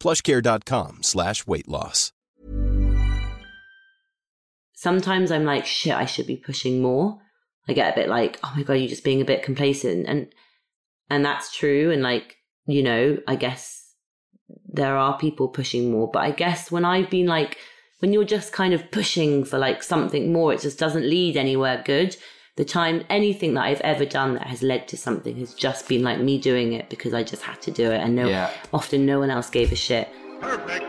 Plushcare.com/weight loss. Sometimes I'm like, shit, I should be pushing more. I get a bit like, oh my God, you're just being a bit complacent. And that's true. And like, you know, I guess there are people pushing more. But I guess when I've been like, when you're just kind of pushing for like something more, it just doesn't lead anywhere good. The time, anything that I've ever done that has led to something has just been like me doing it because I just had to do it, and often no one else gave a shit. Perfect.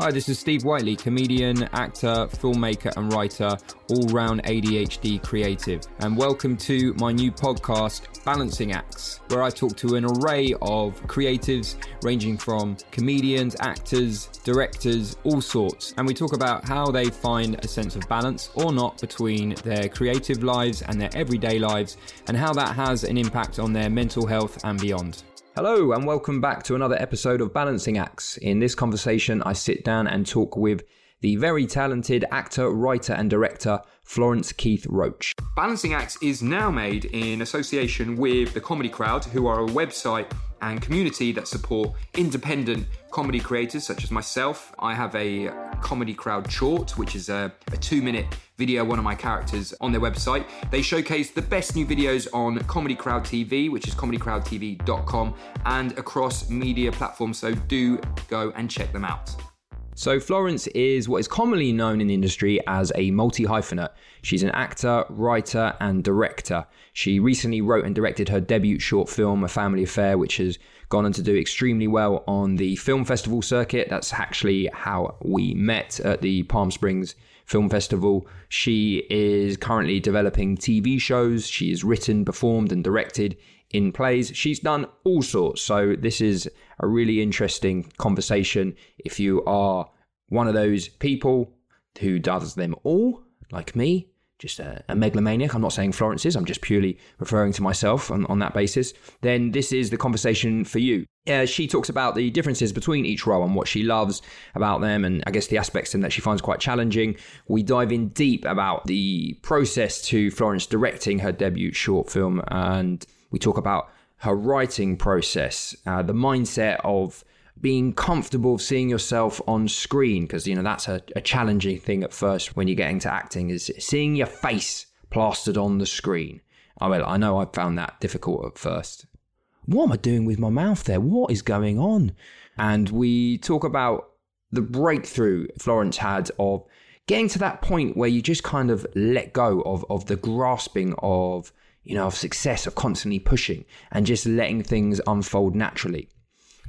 Hi, this is Steve Whiteley, comedian, actor, filmmaker and writer, all-round ADHD creative. And welcome to my new podcast, Balancing Acts, where I talk to an array of creatives ranging from comedians, actors, directors, all sorts. And we talk about how they find a sense of balance or not between their creative lives and their everyday lives, and how that has an impact on their mental health and beyond. Hello and welcome back to another episode of Balancing Acts. In this conversation, I sit down and talk with the very talented actor, writer and director, Florence Keith Roach. Balancing Acts is now made in association with the Comedy Crowd, who are a website and community that support independent comedy creators such as myself. I have a Comedy Crowd short, which is a 2-minute video, one of my characters, on their website. They showcase the best new videos on Comedy Crowd TV, which is comedycrowdtv.com, and across media platforms, so do go and check them out. So Florence is what is commonly known in the industry as a multi-hyphenate. She's an actor, writer, and director. She recently wrote and directed her debut short film, A Family Affair, which has gone on to do extremely well on the film festival circuit. That's actually how we met, at the Palm Springs Film Festival. She is currently developing TV shows. She has written, performed, and directed in plays. She's done all sorts. So this is a really interesting conversation. If you are one of those people who does them all, like me, just a megalomaniac, I'm not saying Florence is, I'm just purely referring to myself on that basis, then this is the conversation for you. She talks about the differences between each role and what she loves about them, and I guess the aspects in that she finds quite challenging. We dive in deep about the process to Florence directing her debut short film, and we talk about her writing process, the mindset of being comfortable of seeing yourself on screen, because, you know, that's a challenging thing at first when you're getting to acting, is seeing your face plastered on the screen. I know I found that difficult at first. What am I doing with my mouth there? What is going on? And we talk about the breakthrough Florence had of getting to that point where you just kind of let go of the grasping of, you know, of success, of constantly pushing and just letting things unfold naturally.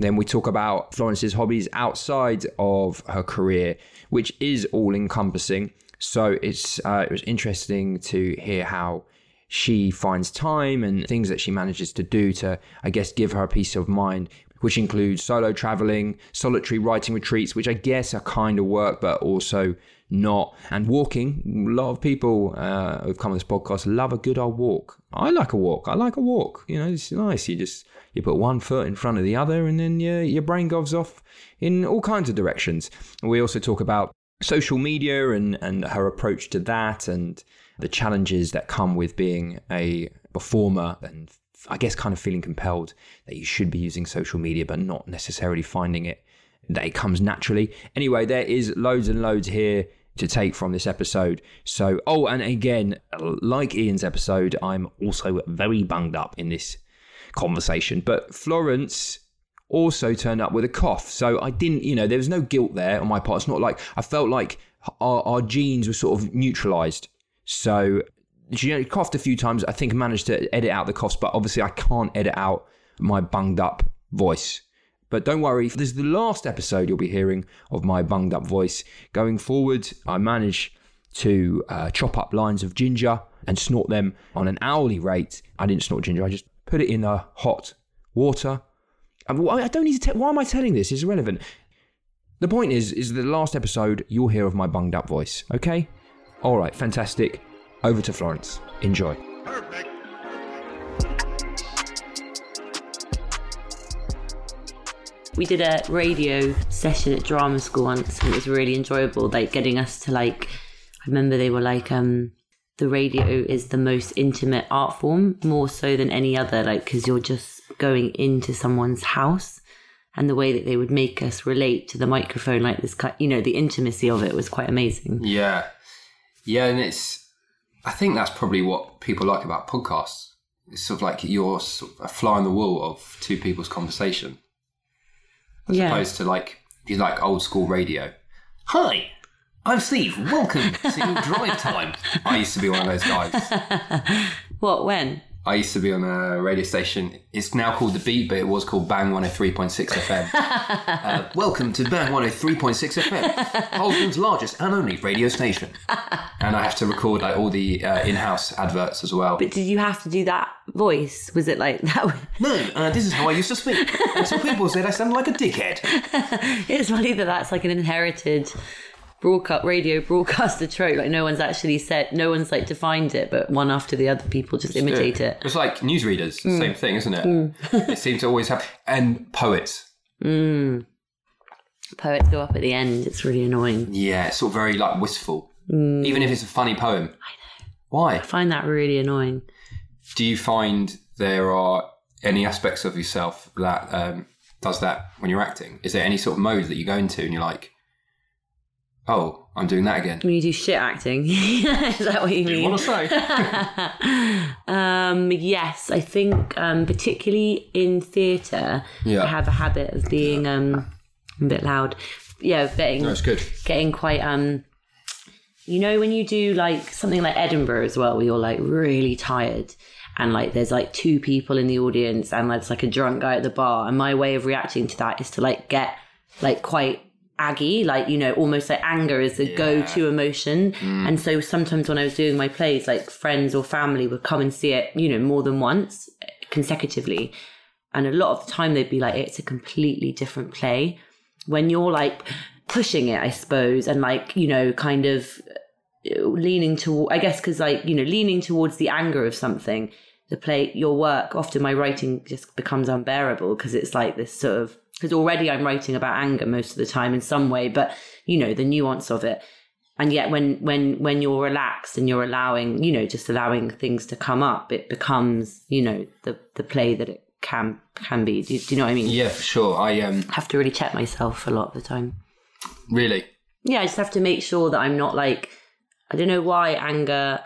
Then we talk about Florence's hobbies outside of her career, which is all encompassing. So it was interesting to hear how she finds time and things that she manages to do to, I guess, give her a peace of mind, which includes solo traveling, solitary writing retreats, which I guess are kind of work, but also not, and walking. A lot of people who've come on this podcast love a good old walk. I like a walk. You know, it's nice. You put one foot in front of the other, and then your brain goes off in all kinds of directions. We also talk about social media and her approach to that, and the challenges that come with being a performer, and I guess kind of feeling compelled that you should be using social media, but not necessarily finding it that it comes naturally. Anyway, there is loads and loads here to take from this episode. So, oh, and again, like Ian's episode, I'm also very bunged up in this conversation. But Florence also turned up with a cough. So I didn't, you know, there was no guilt there on my part. It's not like I felt like our genes were sort of neutralized. So she coughed a few times. I think I managed to edit out the coughs, but obviously I can't edit out my bunged up voice. But don't worry, this is the last episode you'll be hearing of my bunged up voice. Going forward, I manage to chop up lines of ginger and snort them on an hourly rate. I didn't snort ginger, I just put it in a hot water. I don't need to tell, why am I telling this? It's irrelevant. The point is the last episode you'll hear of my bunged up voice, okay? All right, fantastic. Over to Florence. Enjoy. Perfect. We did a radio session at drama school once, and it was really enjoyable, like getting us to like, I remember they were like, the radio is the most intimate art form, more so than any other, like, because you're just going into someone's house, and the way that they would make us relate to the microphone, like this, you know, the intimacy of it was quite amazing. Yeah. Yeah, and it's, I think that's probably what people like about podcasts. It's sort of like you're sort of a fly on the wall of two people's conversation. As opposed to like, if you like old school radio. Hi, I'm Steve. Welcome to Drive Time. I used to be one of those guys. What, when? I used to be on a radio station. It's now called The Beat, but it was called Bang 103.6 FM. Welcome to Bang 103.6 FM, Colston's largest and only radio station. And I have to record like all the in-house adverts as well. But did you have to do that voice? Was it like that? No, this is how I used to speak. And some people said I sound like a dickhead. It's funny that that's like an inherited radio broadcaster trope, like no one's defined it, but one after the other people just imitate it. It's like newsreaders, the same thing, isn't it? It seems to always happen. And poets. Poets go up at the end, it's really annoying. Yeah, it's all very like wistful. Even if it's a funny poem. I know. Why? I find that really annoying. Do you find there are any aspects of yourself that does that when you're acting? Is there any sort of mode that you go into and you're like, oh, I'm doing that again? When you do shit acting. Is that what you mean? You want to say? Yes, I think particularly in theatre, I have a habit of being a bit loud. Yeah, getting quite... you know when you do like something like Edinburgh as well, where you're like really tired and like there's like two people in the audience and there's like a drunk guy at the bar, and my way of reacting to that is to like get like quite... aggy, like, you know, almost like anger is the go-to emotion. And so sometimes when I was doing my plays, like friends or family would come and see it, you know, more than once consecutively, and a lot of the time they'd be like, it's a completely different play when you're like pushing it, I suppose, and like, you know, kind of leaning to, I guess, because like, you know, leaning towards the anger of something, the play, your work, often my writing just becomes unbearable, because it's like this sort of, because already I'm writing about anger most of the time in some way, but, you know, the nuance of it. And yet when you're relaxed and you're allowing, you know, just allowing things to come up, it becomes, you know, the play that it can be. Do you know what I mean? Yeah, for sure. I have to really check myself a lot of the time. Really? Yeah, I just have to make sure that I'm not like, I don't know why anger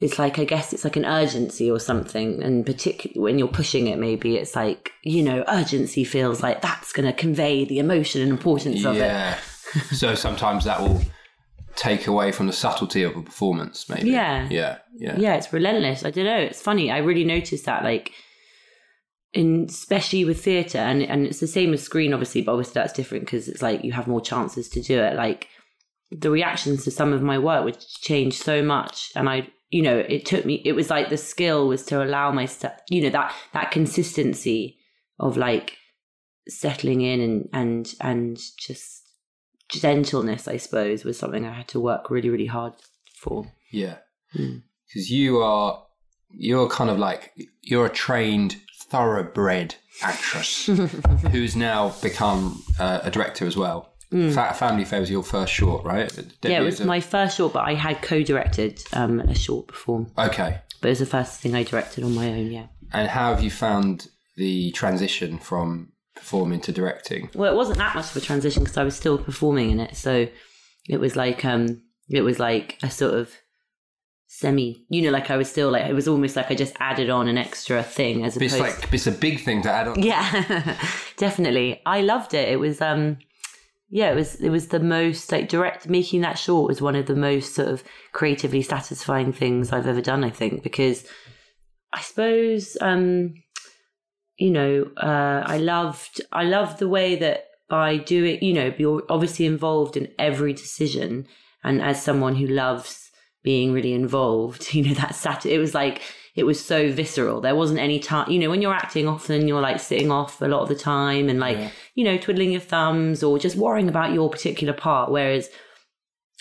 is like, I guess it's like an urgency or something. And particularly when you're pushing it, maybe it's like, you know, urgency feels like that's going to convey the emotion and importance of it. Yeah. So sometimes that will take away from the subtlety of a performance, maybe. Yeah. Yeah, it's relentless. I don't know. It's funny. I really noticed that, like, especially with theatre, and it's the same as screen, obviously, but obviously that's different because it's like you have more chances to do it. Like, the reactions to some of my work would change so much. And you know, it took me, it was like the skill was to allow myself, you know, that consistency of like settling in and just gentleness, I suppose, was something I had to work really, really hard for. Yeah. Because you're kind of like, you're a trained, thoroughbred actress who's now become a director as well. Family Affair was your first short, right? Yeah, it was my first short, but I had co-directed a short before. Okay. But it was the first thing I directed on my own, yeah. And how have you found the transition from performing to directing? Well, it wasn't that much of a transition because I was still performing in it. So it was like a sort of semi, you know, like I was still like, it was almost like I just added on an extra thing as opposed... It's a big thing to add on. Yeah, definitely. I loved it. It was... yeah, it was the most, like, making that short was one of the most sort of creatively satisfying things I've ever done, I think, because I suppose, you know, I loved the way that by doing, you know, you're obviously involved in every decision. And as someone who loves being really involved, you know, it was like, it was so visceral. There wasn't any time, you know, when you're acting often you're like sitting off a lot of the time and like, yeah, you know, twiddling your thumbs or just worrying about your particular part. Whereas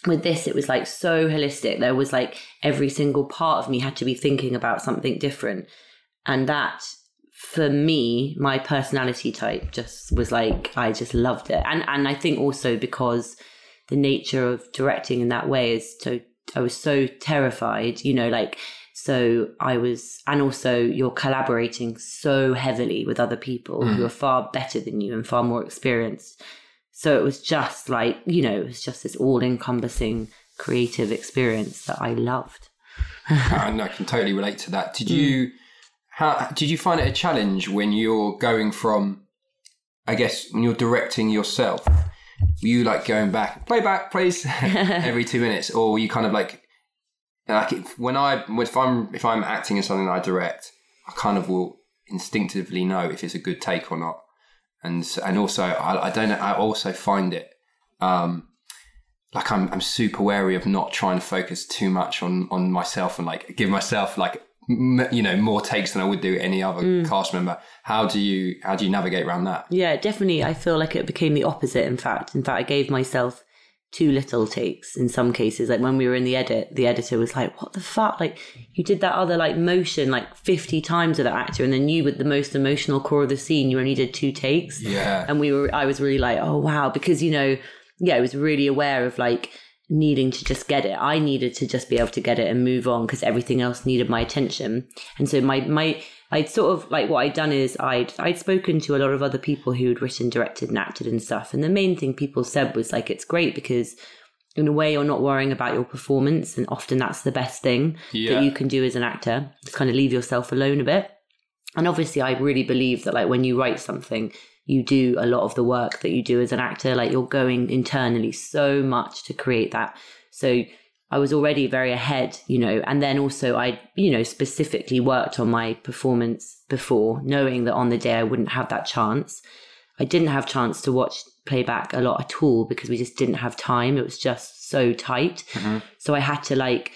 with this, it was like so holistic. There was like every single part of me had to be thinking about something different. And that, for me, my personality type just was like, I just loved it. And I think also because the nature of directing in that way is so, I was so terrified, you know, like, so I was, and also you're collaborating so heavily with other people who are far better than you and far more experienced. So it was just like, you know, it was just this all-encompassing creative experience that I loved. And I can totally relate to that. Did you find it a challenge when you're going from, I guess, when you're directing yourself, were you like going back, play back, please, every 2 minutes, or were you kind of like, if I'm acting in something that I direct, I kind of will instinctively know if it's a good take or not, and also I don't know. I also find it like I'm super wary of not trying to focus too much on myself and like give myself like you know more takes than I would do any other cast member. How do you navigate around that? Yeah, definitely. I feel like it became the opposite. In fact, I gave myself too little takes in some cases. Like when we were in the edit, the editor was like, what the fuck, like you did that other like motion like 50 times with that actor, and then you with the most emotional core of the scene you only did 2 takes. Yeah. And I was really like, oh wow, because you know, yeah, I was really aware of like needing to just get it. I needed to just be able to get it and move on because everything else needed my attention. And so my I'd sort of like, what I'd done is I'd spoken to a lot of other people who had written, directed and acted and stuff. And the main thing people said was like, it's great because in a way you're not worrying about your performance. And often that's the best thing that you can do as an actor, just kind of leave yourself alone a bit. And obviously I really believe that like when you write something, you do a lot of the work that you do as an actor, like you're going internally so much to create that. So I was already very ahead, you know, and then also I, you know, specifically worked on my performance before, knowing that on the day I wouldn't have that chance. I didn't have chance to watch playback a lot at all because we just didn't have time. It was just so tight. Mm-hmm. So I had to like,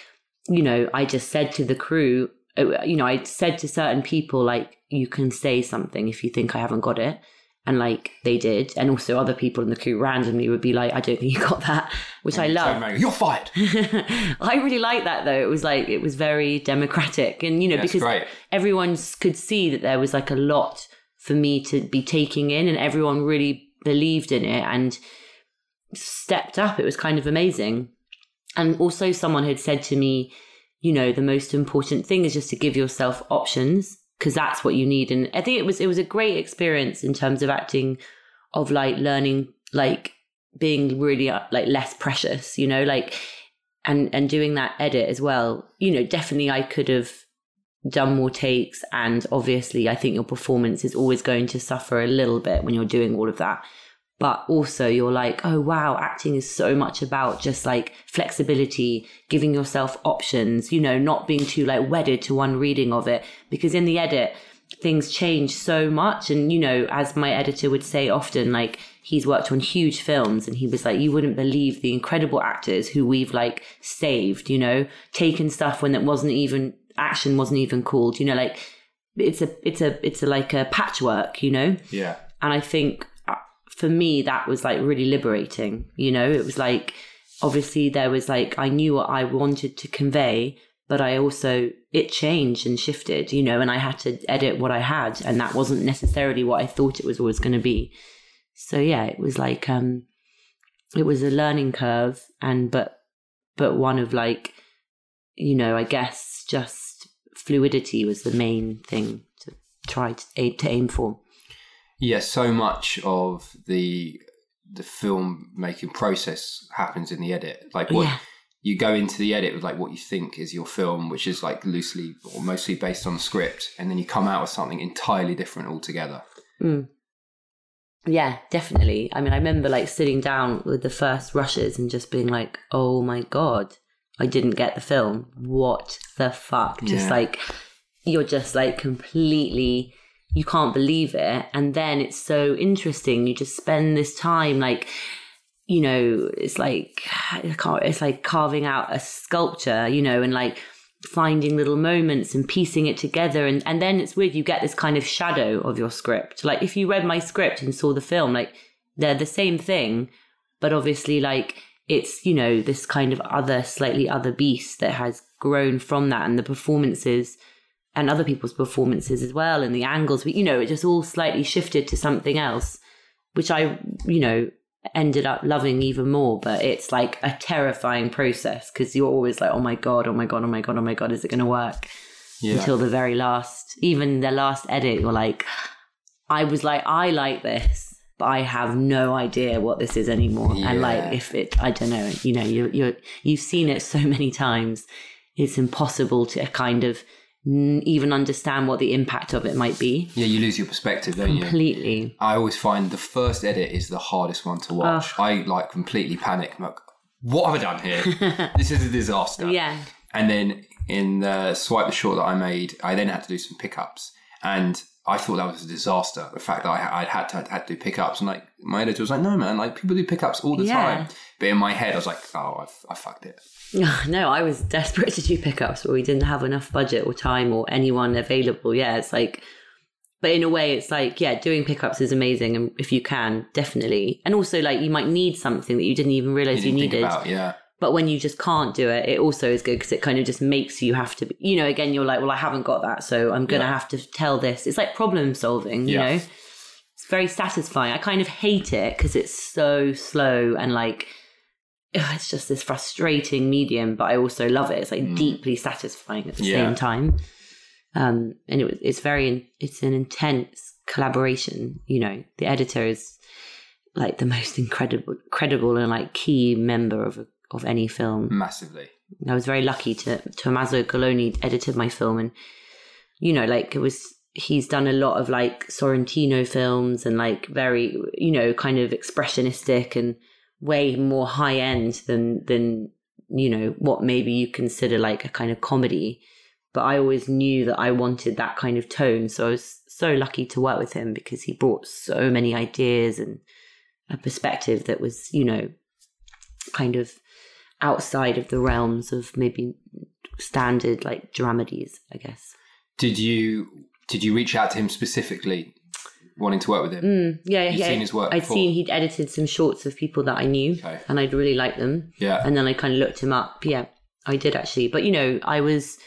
you know, I just said to the crew, you know, I said to certain people, like, you can say something if you think I haven't got it. And like they did. And also other people in the crew randomly would be like, I don't think you got that, which I love. Sorry, you're fired. I really like that though. It was like, it was very democratic. And, you know, because everyone could see that there was like a lot for me to be taking in and everyone really believed in it and stepped up. It was kind of amazing. And also someone had said to me, you know, the most important thing is just to give yourself options, because that's what you need. And I think it was a great experience in terms of acting, of like learning, like being really like less precious, you know, like, and doing that edit as well. You know, definitely I could have done more takes. And obviously I think your performance is always going to suffer a little bit when you're doing all of that. But also you're like, oh wow, acting is so much about just like flexibility, giving yourself options, you know, not being too like wedded to one reading of it. Because in the edit, things change so much. And, you know, as my editor would say often, like he's worked on huge films and he was like, you wouldn't believe the incredible actors who we've like saved, you know, taken stuff when that wasn't even, action wasn't even called, you know, like it's like a patchwork, you know? Yeah. And I think, for me, that was like really liberating. You know, it was like, obviously there was like, I knew what I wanted to convey, but I also, it changed and shifted, you know, and I had to edit what I had. And that wasn't necessarily what I thought it was always going to be. So yeah, it was like, it was a learning curve, and but one of, like, you know, I guess just fluidity was the main thing to try to aim for. Yeah, so much of the filmmaking process happens in the edit. Like, what you go into the edit with, like, what you think is your film, which is, like, loosely or mostly based on the script, and then you come out with something entirely different altogether. Mm. Yeah, definitely. I mean, I remember, like, sitting down with the first rushes and just being like, oh my God, I didn't get the film. What the fuck? Yeah. Just like, you're just like completely, you can't believe it. And then it's so interesting. You just spend this time, like, you know, it's like carving out a sculpture, you know, and like finding little moments and piecing it together. And then it's weird, you get this kind of shadow of your script. Like, if you read my script and saw the film, like, they're the same thing, but obviously, like, it's, you know, this kind of other, slightly other beast that has grown from that, and the performances and other people's performances as well, and the angles, but, you know, it just all slightly shifted to something else, which I, you know, ended up loving even more. But it's like a terrifying process, because you're always like, oh my god, is it going to work? Yeah. Until the very last, even the last edit, you're like, I like this, but I have no idea what this is anymore. Yeah. And like, if it, I don't know, you know, you've seen it so many times, it's impossible to kind of even understand what the impact of it might be. Yeah, you lose your perspective, don't completely. You? Completely. I always find the first edit is the hardest one to watch. I like completely panic. I'm like, what have I done here? This is a disaster. Yeah. And then in the swipe the short that I made, I then had to do some pickups, and I thought that was a disaster. The fact that I had to do pickups, and like my editor was like, "No, man, like people do pickups all the time." But in my head, I was like, "Oh, I fucked it." No, I was desperate to do pickups, but we didn't have enough budget or time or anyone available. Yeah, it's like, but in a way, it's like, yeah, doing pickups is amazing, and if you can, definitely. And also, like, you might need something that you didn't even realize you needed. Think about, yeah. But when you just can't do it, it also is good because it kind of just makes you have to, you know, again, you're like, well, I haven't got that, so I'm going to have to tell this. It's like problem solving, you know, it's very satisfying. I kind of hate it because it's so slow and like, it's just this frustrating medium, but I also love it. It's like deeply satisfying at the same time. And it's an intense collaboration. You know, the editor is like the most incredible and like key member of any film. Massively. I was very lucky to Tommaso Gologni edited my film, and you know, like, he's done a lot of like Sorrentino films and like very, you know, kind of expressionistic and way more high end than you know what maybe you consider like a kind of comedy. But I always knew that I wanted that kind of tone, so I was so lucky to work with him because he brought so many ideas and a perspective that was, you know, kind of outside of the realms of maybe standard like dramedies, I guess. Did you reach out to him specifically, wanting to work with him? You'd seen his work. I'd before. Seen he'd edited some shorts of people that I knew, and I'd really liked them. Yeah, and then I kind of looked him up. Yeah, I did actually, but you know, I was,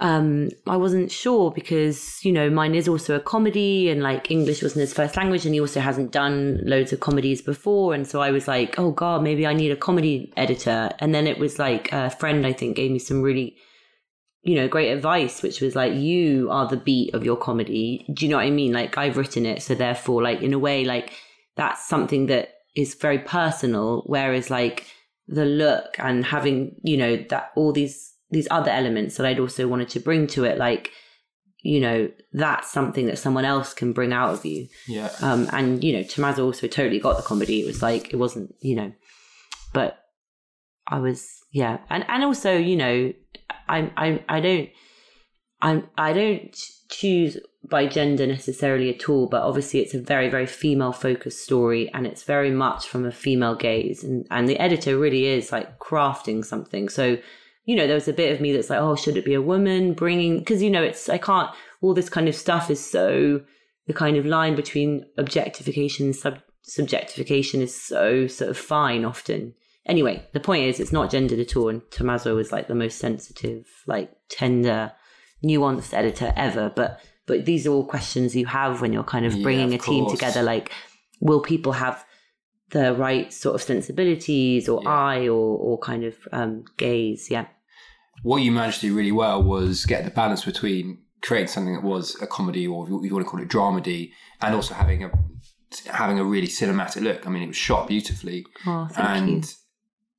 I wasn't sure because you know mine is also a comedy, and like English wasn't his first language, and he also hasn't done loads of comedies before, and so I was like, oh god, maybe I need a comedy editor. And then it was like a friend I think gave me some really, you know, great advice, which was like, you are the beat of your comedy. Do you know what I mean? Like, I've written it, so therefore, like, in a way, like, that's something that is very personal, whereas like the look and having, you know, that all these other elements that I'd also wanted to bring to it, like, you know, that's something that someone else can bring out of you. Yeah. And, you know, Tommaso also totally got the comedy. It was like, it wasn't, you know, but I was, yeah. And also, you know, I don't choose by gender necessarily at all, but obviously it's a very, very female focused story, and it's very much from a female gaze. And the editor really is like crafting something. So, you know, there was a bit of me that's like, oh, should it be a woman bringing, because, you know, it's, I can't, all this kind of stuff is so, the kind of line between objectification and subjectification is so sort of fine often. Anyway, the point is, it's not gendered at all. And Tommaso was like the most sensitive, like tender, nuanced editor ever. But these are all questions you have when you're kind of bringing a team together. Like, will people have the right sort of sensibilities or eye or kind of gaze. Yeah. What you managed to do really well was get the balance between creating something that was a comedy, or if you want to call it dramedy, and also having a really cinematic look. I mean, it was shot beautifully. Oh, thank you.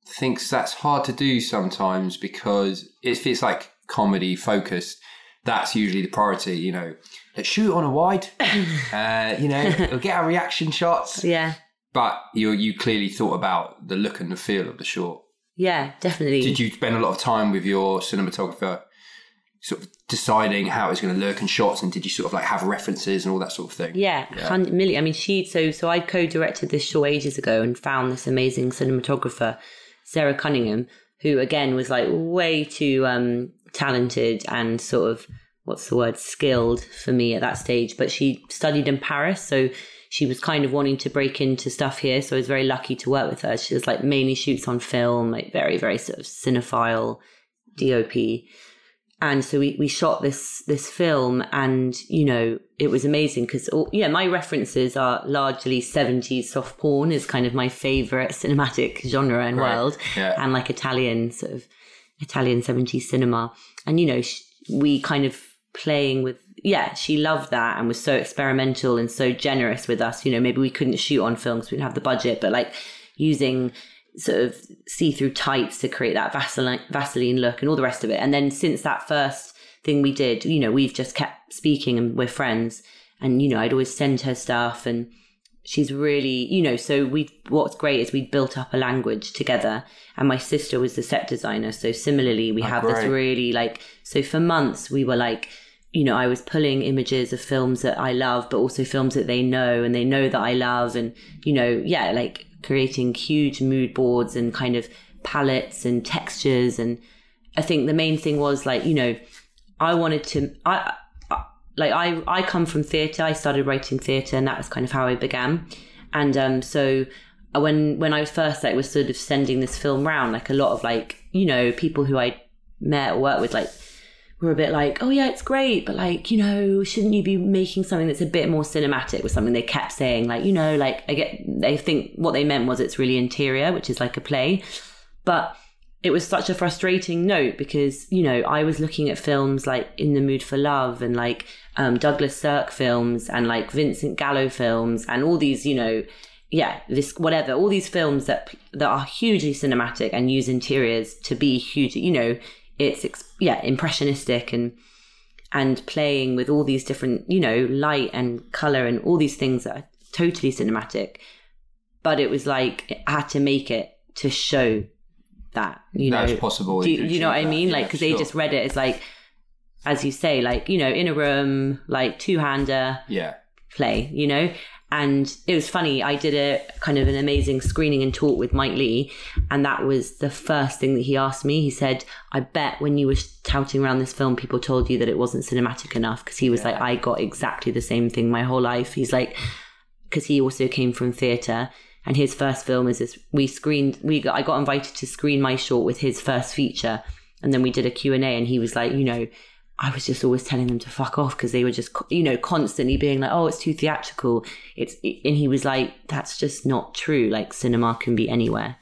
Thinks that's hard to do sometimes, because if it's like comedy focused, that's usually the priority. You know, let's shoot on a wide, we'll get our reaction shots. Yeah. But you clearly thought about the look and the feel of the short. Yeah, definitely. Did you spend a lot of time with your cinematographer sort of deciding how it's going to look and shots, and did you sort of like have references and all that sort of thing? Yeah, yeah. 100 million. I mean, so I co-directed this show ages ago and found this amazing cinematographer, Sarah Cunningham, who again was like way too talented and sort of, skilled for me at that stage. But she studied in Paris, so she was kind of wanting to break into stuff here. So I was very lucky to work with her. She was like mainly shoots on film, like very, very sort of cinephile DOP. And so we shot this film, and, you know, it was amazing because, my references are largely 70s soft porn is kind of my favourite cinematic genre and world. Yeah. And like Italian 70s cinema. And, you know, we kind of playing with, she loved that and was so experimental and so generous with us. You know, maybe we couldn't shoot on film because we didn't have the budget, but like using sort of see-through tights to create that Vaseline look and all the rest of it. And then since that first thing we did, you know, we've just kept speaking and we're friends. And, you know, I'd always send her stuff, and she's really, you know, what's great is we built up a language together. And my sister was the set designer. So similarly, we have this really like, so for months we were like, you know, I was pulling images of films that I love, but also films that they know and they know that I love. And, you know, like creating huge mood boards and kind of palettes and textures. And I think the main thing was like, you know, I come from theatre. I started writing theatre, and that was kind of how I began. And so when I first like was sort of sending this film round, like a lot of like, you know, people who I met or worked with, like, we're a bit like, oh yeah, it's great, but like, you know, shouldn't you be making something that's a bit more cinematic? Was something they kept saying, like, you know, like they think what they meant was it's really interior, which is like a play. But it was such a frustrating note because, you know, I was looking at films like In the Mood for Love and like Douglas Sirk films and like Vincent Gallo films and all these, you know, all these films that are hugely cinematic and use interiors to be huge, you know, it's impressionistic and playing with all these different, you know, light and color and all these things that are totally cinematic. But it was like, I had to make it to show that, you know, it's possible. Do you know what I mean? Like, because they just read it as like, as you say, like, you know, in a room, like two-hander play, you know. And it was funny, I did a kind of an amazing screening and talk with Mike Lee, and that was the first thing that he asked me. He said, I bet when you were touting around this film, people told you that it wasn't cinematic enough, because he was like, I got exactly the same thing my whole life. He's like, because he also came from theatre, and his first film is this, I got invited to screen my short with his first feature, and then we did a Q&A, and he was like, you know, I was just always telling them to fuck off because they were just, you know, constantly being like, oh, it's too theatrical. And he was like, that's just not true. Like, cinema can be anywhere.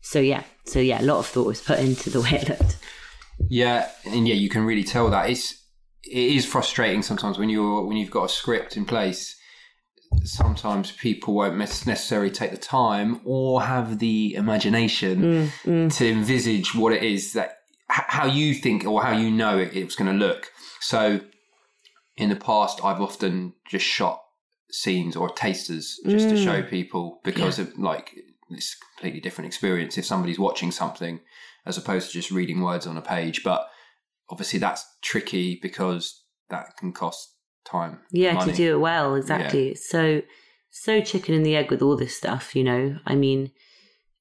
So, a lot of thought was put into the way it looked. Yeah. And you can really tell that. It is frustrating sometimes when you've got a script in place. Sometimes people won't necessarily take the time or have the imagination to envisage what it is that, how you think or how you know it was going to look. So in the past, I've often just shot scenes or tasters just to show people because of like this completely different experience if somebody's watching something as opposed to just reading words on a page. But obviously that's tricky because that can cost time. Yeah, money. To do it well, exactly. Yeah. So chicken and the egg with all this stuff, you know. I mean,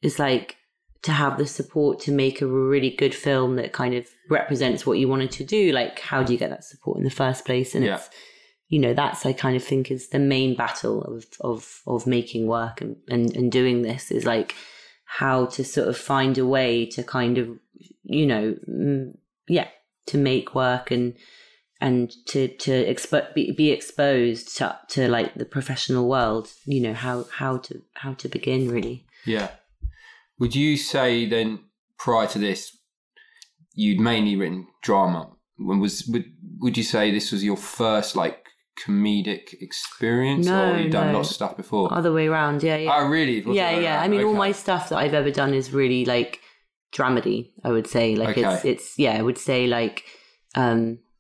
it's like, to have the support to make a really good film that kind of represents what you wanted to do, like how do you get that support in the first place? And it's, you know, that's, I kind of think, is the main battle of making work and doing this, is like how to sort of find a way to kind of, you know, to make work and and to be exposed to like the professional world, you know, how to begin really. Yeah. Would you say then prior to this, you'd mainly written drama? When would you say this was your first like comedic experience, or you've done lots of stuff before? Other way around, yeah. Oh, really? Yeah. I mean, all my stuff that I've ever done is really like dramedy, I would say. Like it's yeah, I would say like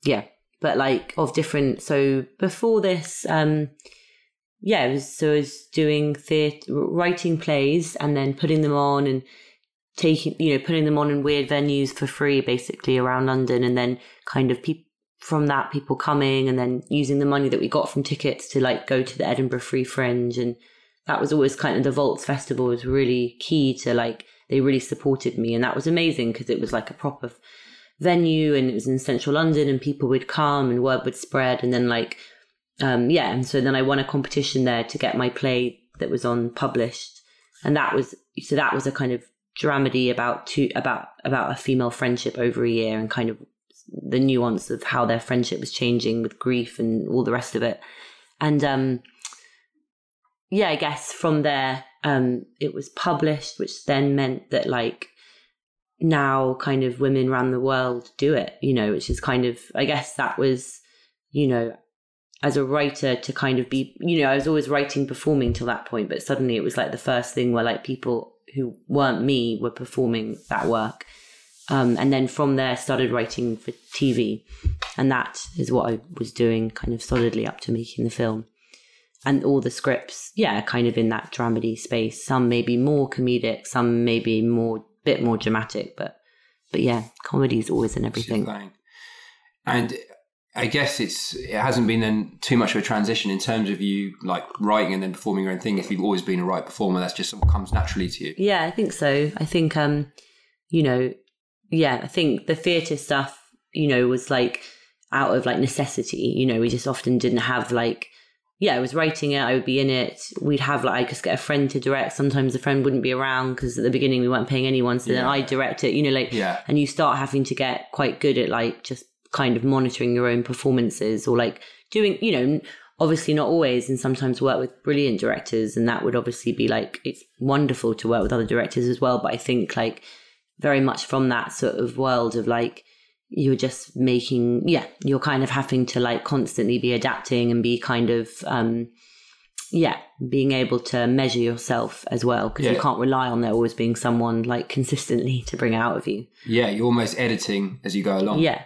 yeah, but like of different. So before this, yeah, I was doing theatre, writing plays, and then putting them on and putting them on in weird venues for free, basically around London, and then kind of people coming and then using the money that we got from tickets to like go to the Edinburgh Free Fringe. And that was always kind of, the Vaults Festival was really key to like, they really supported me, and that was amazing because it was like a proper venue and it was in central London and people would come and word would spread. And then like, yeah. And so then I won a competition there to get my play that was on published. And that was a kind of dramedy about a female friendship over a year, and kind of the nuance of how their friendship was changing with grief and all the rest of it. And yeah, I guess from there it was published, which then meant that like now kind of women around the world do it, you know, which is kind of, I guess that was, you know, as a writer to kind of be, you know, I was always writing, performing till that point, but suddenly it was like the first thing where like people who weren't me were performing that work. And then from there started writing for TV, and that is what I was doing kind of solidly up to making the film, and all the scripts, yeah, kind of in that dramedy space, some maybe more comedic, some maybe bit more dramatic, but yeah, comedy is always in everything. And I guess it hasn't been then too much of a transition in terms of you like writing and then performing your own thing. If you've always been a right performer, that's just what comes naturally to you. Yeah, I think so. I think, you know, yeah, I think the theatre stuff, you know, was like out of like necessity. You know, we just often didn't have like, yeah, I was writing it, I would be in it. We'd have like, I just get a friend to direct. Sometimes the friend wouldn't be around because at the beginning we weren't paying anyone. So then I direct it, you know, like, yeah. And you start having to get quite good at like just kind of monitoring your own performances, or like doing, you know, obviously not always, and sometimes work with brilliant directors. And that would obviously be like, it's wonderful to work with other directors as well. But I think like, very much from that sort of world of like, you're just making, yeah, you're kind of having to like constantly be adapting and be kind of, yeah, being able to measure yourself as well, because you can't rely on there always being someone like consistently to bring out of you. Yeah, you're almost editing as you go along. Yeah.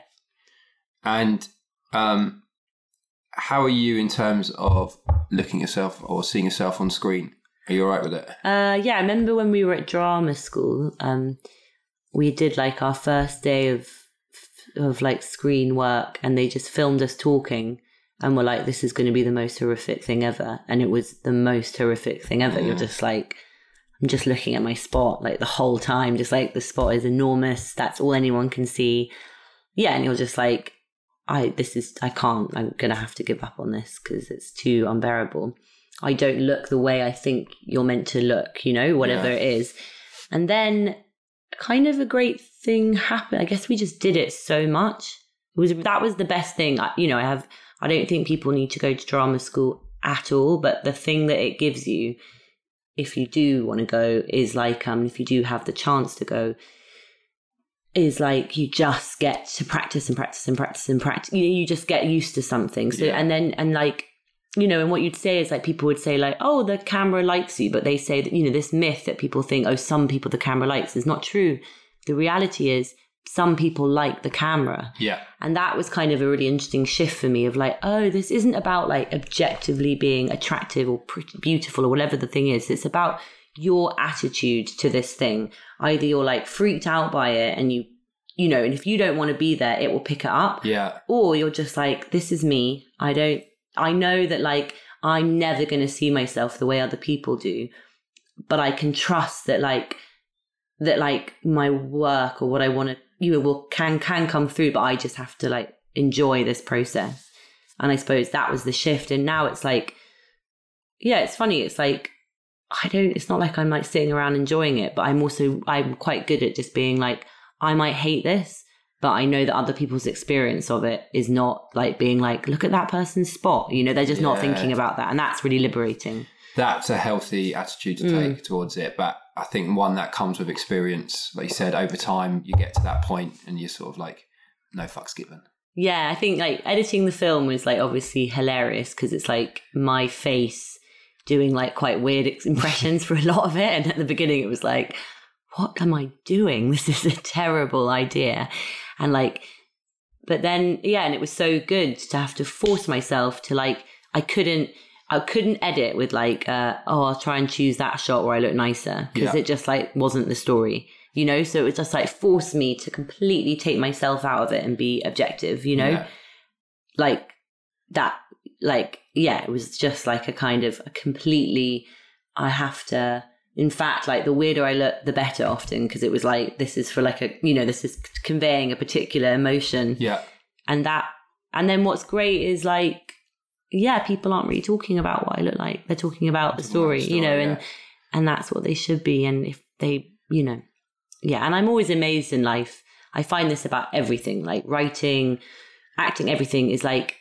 And how are you in terms of looking yourself or seeing yourself on screen? Are you all right with it? Yeah, I remember when we were at drama school, we did like our first day of like screen work, and they just filmed us talking and were like, this is going to be the most horrific thing ever. And it was the most horrific thing ever. You're just like, I'm just looking at my spot like the whole time, just like the spot is enormous. That's all anyone can see. Yeah. And you're just like, I'm going to have to give up on this because it's too unbearable. I don't look the way I think you're meant to look, you know, whatever it is. And then kind of a great thing happened. I guess we just did it so much. That was the best thing. I don't think people need to go to drama school at all, but the thing that it gives you, if you do want to go, is like, if you do have the chance to go, is like, you just get to practice and practice and practice and practice. You know, you just get used to something. So, and like, you know, and what you'd say is like, people would say like, oh, the camera likes you. But they say that, you know, this myth that people think, oh, some people the camera likes, is not true. The reality is some people like the camera. Yeah. And that was kind of a really interesting shift for me of like, oh, this isn't about like objectively being attractive or pretty, beautiful or whatever the thing is. It's about your attitude to this thing. Either you're like freaked out by it and you know, and if you don't want to be there, it will pick it up. Yeah. Or you're just like, this is me. I know that like I'm never going to see myself the way other people do, but I can trust that like my work or what I want to, you know, can come through, but I just have to like enjoy this process. And I suppose that was the shift. And now it's like, yeah, it's funny. It's like, it's not like I'm like sitting around enjoying it, but I'm quite good at just being like, I might hate this, But I know that other people's experience of it is not like being like, look at that person's spot. You know, they're just not thinking about that. And that's really liberating. That's a healthy attitude to take towards it. But I think one that comes with experience, like you said, over time you get to that point and you're sort of like, no fucks given. Yeah, I think like editing the film was like obviously hilarious because it's like my face doing like quite weird impressions for a lot of it. And at the beginning it was like, what am I doing? This is a terrible idea. And like, but then, yeah, and it was so good to have to force myself to like, I couldn't edit with like, I'll try and choose that shot where I look nicer because it just like wasn't the story, you know? So it was just like forced me to completely take myself out of it and be objective, you know? Yeah. Like that, like, yeah, it was just like a kind of a completely, I have to... In fact, like the weirder I look, the better often, because it was like, this is for like a, you know, this is conveying a particular emotion. Yeah. And that, and then what's great is like, yeah, people aren't really talking about what I look like. They're talking about the story, you know, and that's what they should be. And if they, you know, yeah. And I'm always amazed in life. I find this about everything, like writing, acting, everything is like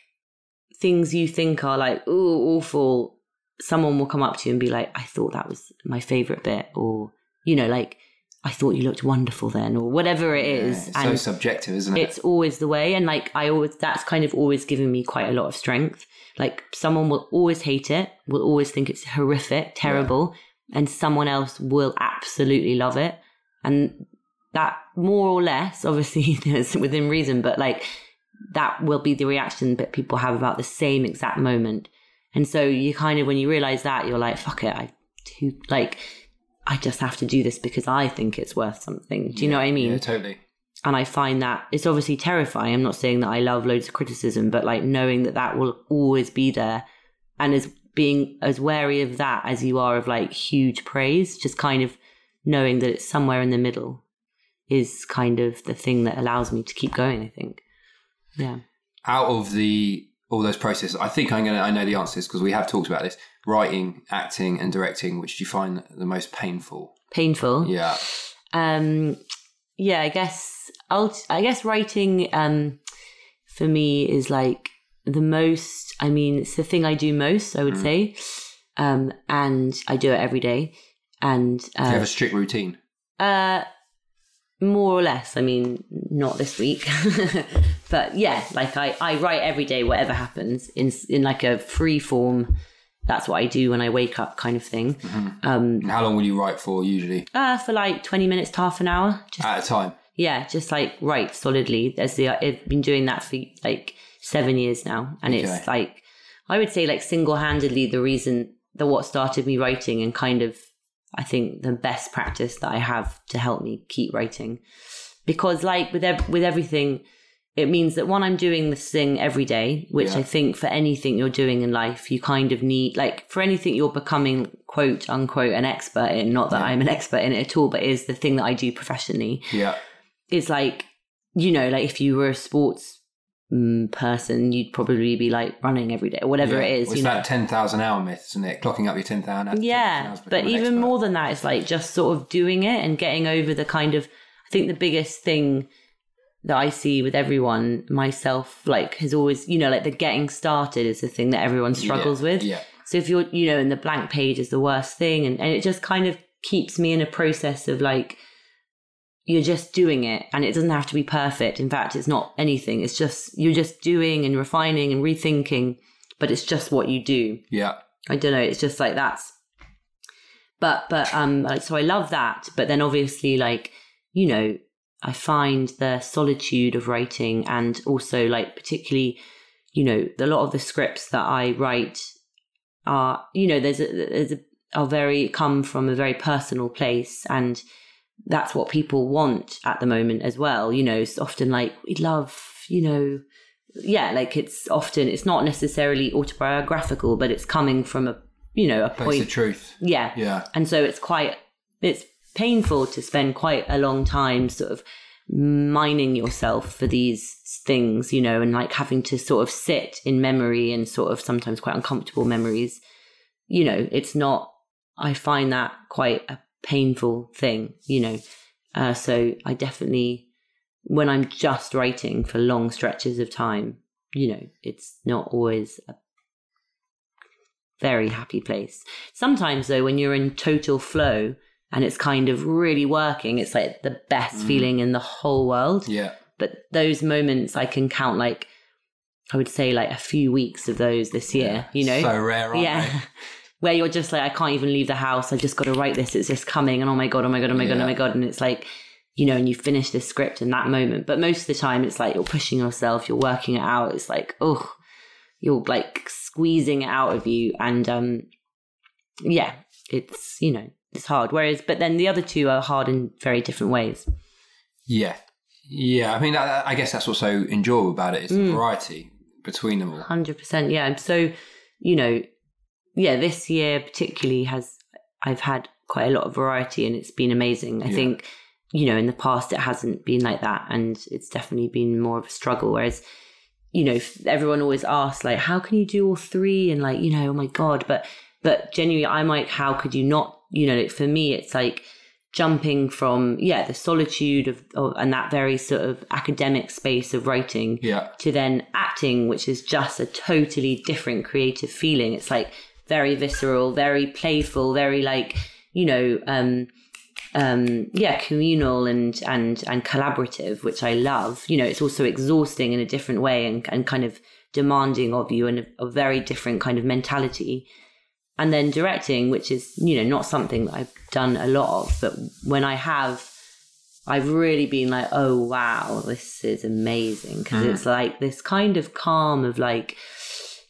things you think are like, oh, awful. Someone will come up to you and be like, I thought that was my favorite bit, or, you know, like, I thought you looked wonderful then, or whatever it is. Yeah, it's and so subjective, isn't it? It's always the way. And like, that's kind of always given me quite a lot of strength. Like someone will always hate it, will always think it's horrific, terrible, and someone else will absolutely love it. And that more or less, obviously it's within reason, but like that will be the reaction that people have about the same exact moment. And so you kind of, when you realize that, you're like, fuck it, I just have to do this because I think it's worth something. Do you know what I mean? Yeah, totally. And I find that it's obviously terrifying. I'm not saying that I love loads of criticism, but like knowing that that will always be there and as being as wary of that as you are of like huge praise, just kind of knowing that it's somewhere in the middle is kind of the thing that allows me to keep going, I think. Yeah. Out of all those processes, I think I know the answers because we have talked about this. Writing, acting and directing, which do you find the most painful? Painful? Yeah. Yeah, I guess writing for me is like the most, I mean, it's the thing I do most, I would say. And I do it every day. And do you have a strict routine? More or less. I mean, not this week. But yeah, like I write every day, whatever happens in like a free form. That's what I do when I wake up kind of thing. Mm-hmm. How long will you write for usually? For like 20 minutes to half an hour. Just, at a time? Yeah, just like write solidly. I've been doing that for like 7 years now. And it's like, I would say like single-handedly the reason that what started me writing and kind of I think the best practice that I have to help me keep writing, because like with everything, it means that one, I'm doing this thing every day, which I think for anything you're doing in life, you kind of need, like for anything you're becoming quote unquote an expert in, not that I'm an expert in it at all, but is the thing that I do professionally. Yeah. It's like, you know, like if you were a sports person, you'd probably be like running every day or whatever it is. Well, it's that 10,000 hour myth, isn't it? Clocking up your 10,000 hours. Yeah, but even more than that, it's like just sort of doing it and getting over the kind of, I think the biggest thing that I see with everyone, myself, like has always, you know, like the getting started is the thing that everyone struggles with. Yeah. So if you're, you know, and the blank page is the worst thing, and it just kind of keeps me in a process of like, you're just doing it and it doesn't have to be perfect. In fact, it's not anything. It's just, you're just doing and refining and rethinking, but it's just what you do. Yeah. I don't know. It's just like that's, but like, so I love that. But then obviously like, you know, I find the solitude of writing and also like particularly, you know, a lot of the scripts that I write are, you know, come from a very personal place, and that's what people want at the moment as well. You know, it's often like we love, you know, yeah, like it's often, it's not necessarily autobiographical, but it's coming from a, you know, a point of truth. Yeah. Yeah. And so it's painful to spend quite a long time sort of mining yourself for these things, you know, and like having to sort of sit in memory and sort of sometimes quite uncomfortable memories. You know, it's not, I find that quite a painful thing, you know, so I definitely when I'm just writing for long stretches of time, you know, it's not always a very happy place. Sometimes, though, when you're in total flow and it's kind of really working, it's like the best feeling in the whole world. Yeah. But those moments I can count, like, I would say like a few weeks of those this year, you know? So rare, aren't they? Where you're just like, I can't even leave the house. I've just got to write this. It's just coming. And oh my God. And it's like, you know, and you finish this script in that moment. But most of the time it's like you're pushing yourself. You're working it out. It's like, oh, you're like squeezing it out of you. And yeah, it's, you know, it's hard. Whereas, but then the other two are hard in very different ways. Yeah. Yeah. I mean, I guess that's what's so enjoyable about it. It's the variety between them all. 100%. Yeah. I'm so, you know, yeah, this year particularly I've had quite a lot of variety and it's been amazing. I think, you know, in the past it hasn't been like that and it's definitely been more of a struggle. Whereas, you know, everyone always asks like, how can you do all three? And like, you know, oh my God, but genuinely I'm like, how could you not, you know, like, for me, it's like jumping from, the solitude of and that very sort of academic space of writing to then acting, which is just a totally different creative feeling. It's like, very visceral, very playful, very like, you know, communal and collaborative, which I love. You know, it's also exhausting in a different way and kind of demanding of you and a very different kind of mentality. And then directing, which is, you know, not something that I've done a lot of, but when I have, I've really been like, oh, wow, this is amazing. Because it's like this kind of calm of like,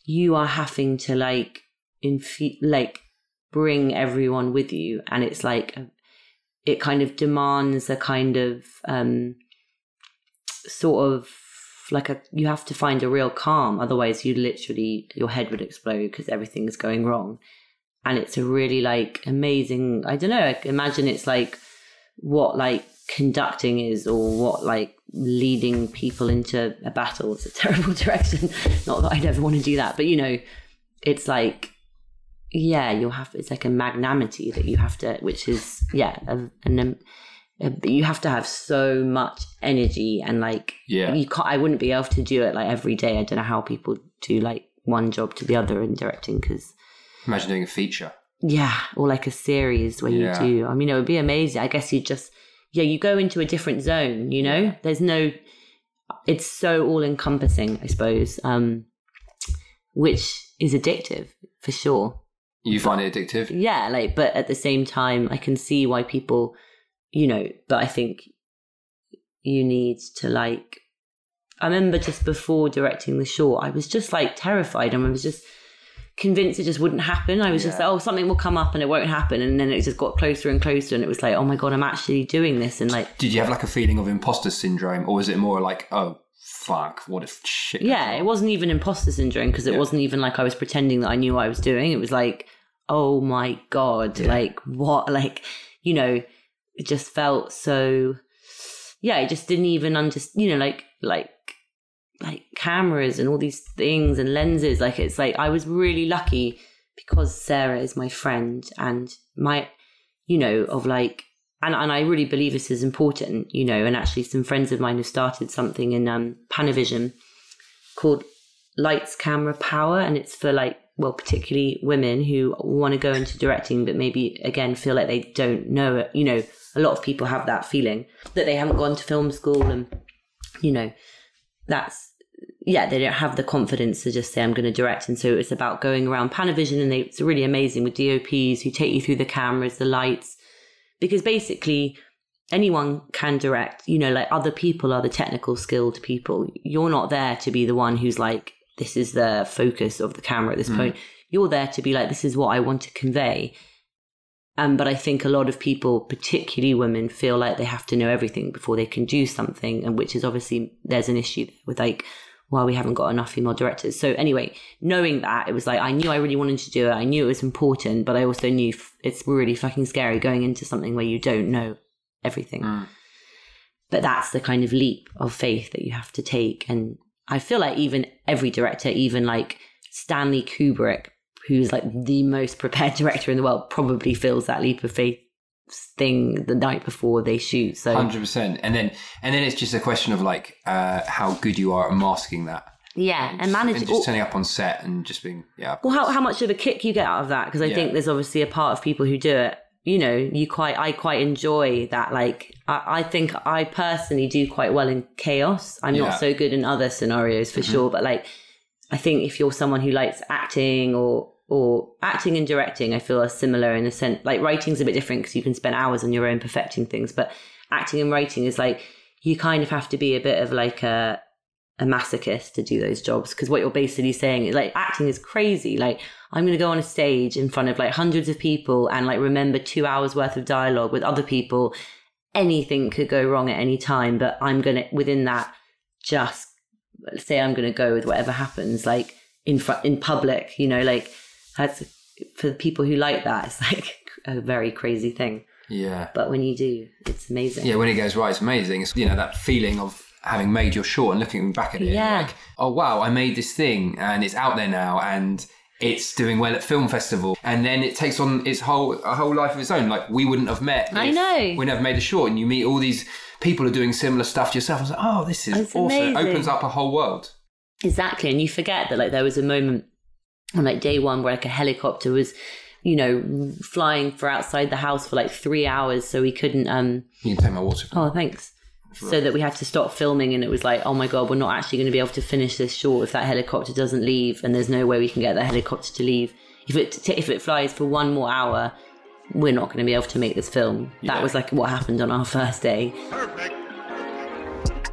you are having to like, bring everyone with you, and it's like it kind of demands a kind of sort of like you have to find a real calm, otherwise you literally your head would explode because everything is going wrong. And it's a really like amazing, I don't know, I imagine it's like what like conducting is, or what like leading people into a battle. It's a terrible direction, not that I'd ever want to do that, but you know, it's like it's like a magnanimity that you have to, which is, you have to have so much energy and like, you can't, I wouldn't be able to do it like every day. I don't know how people do like one job to the other in directing, because. Imagine doing a feature. Yeah. Or like a series where you do, I mean, it would be amazing. I guess you just, you go into a different zone, you know, there's no, it's so all encompassing, I suppose, which is addictive for sure. You find it addictive? Yeah, like, but at the same time, I can see why people, you know, but I think you need to like, I remember just before directing the short, I was just like terrified and I was just convinced it just wouldn't happen. I was just like, oh, something will come up and it won't happen. And then it just got closer and closer and it was like, oh my God, I'm actually doing this. And like, did you have like a feeling of imposter syndrome, or was it more like, oh, fuck, what if shit? Yeah, it wasn't even imposter syndrome, because it wasn't even like I was pretending that I knew what I was doing. It was like, oh my God, like what? Like, you know, it just felt so, I just didn't even understand, you know, like cameras and all these things and lenses. Like, it's like, I was really lucky because Sarah is my friend and my, you know, of like, And I really believe this is important, you know, and actually some friends of mine have started something in Panavision called Lights Camera Power. And it's for like, well, particularly women who want to go into directing, but maybe, again, feel like they don't know it. You know, a lot of people have that feeling that they haven't gone to film school and, you know, that's, they don't have the confidence to just say, I'm going to direct. And so it's about going around Panavision, and it's really amazing with DOPs who take you through the cameras, the lights. Because basically anyone can direct, you know, like other people are the technical skilled people. You're not there to be the one who's like, this is the focus of the camera at this point. You're there to be like, this is what I want to convey. But I think a lot of people, particularly women, feel like they have to know everything before they can do something. And which is obviously, there's an issue with like, well, we haven't got enough female directors. So anyway, knowing that, it was like, I knew I really wanted to do it. I knew it was important, but I also knew it's really fucking scary going into something where you don't know everything. But that's the kind of leap of faith that you have to take. And I feel like even every director, even like Stanley Kubrick, who's like the most prepared director in the world, probably feels that leap of faith thing the night before they shoot. So 100%. And then it's just a question of like how good you are at masking that. Yeah, and managing just turning up on set and just being Well, how much of a kick you get out of that? Because I think there's obviously a part of people who do it. You know, I quite enjoy that. Like, I think I personally do quite well in chaos. I'm not so good in other scenarios for sure, but like, I think if you're someone who likes acting or acting and directing, I feel are similar in a sense. Like writing's a bit different because you can spend hours on your own perfecting things, but acting and writing is like, you kind of have to be a bit of like a masochist to do those jobs, because what you're basically saying is like, acting is crazy. Like, I'm going to go on a stage in front of like hundreds of people and like remember 2 hours worth of dialogue with other people. Anything could go wrong at any time, but I'm going to, within that, just say I'm going to go with whatever happens, like in public, you know, like that's, for the people who like that, it's like a very crazy thing. Yeah. But when you do, it's amazing. Yeah, when it goes right, it's amazing. It's, you know, that feeling of having made your short and looking back at it like, oh wow, I made this thing and it's out there now and it's doing well at film festival, and then it takes on its whole life of its own. Like, we wouldn't have met. I know. We never made a short, and you meet all these people who are doing similar stuff to yourself. I was like, oh, this is that's awesome. Amazing. It opens up a whole world. Exactly, and you forget that like there was a moment on like day one where like a helicopter was, you know, flying for outside the house for like 3 hours, so we couldn't. You can take my water. Oh, thanks. So that we had to stop filming, and it was like, oh my God, we're not actually going to be able to finish this short if that helicopter doesn't leave, and there's no way we can get that helicopter to leave. If it flies for one more hour, we're not going to be able to make this film. Yeah. That was like what happened on our first day. Perfect.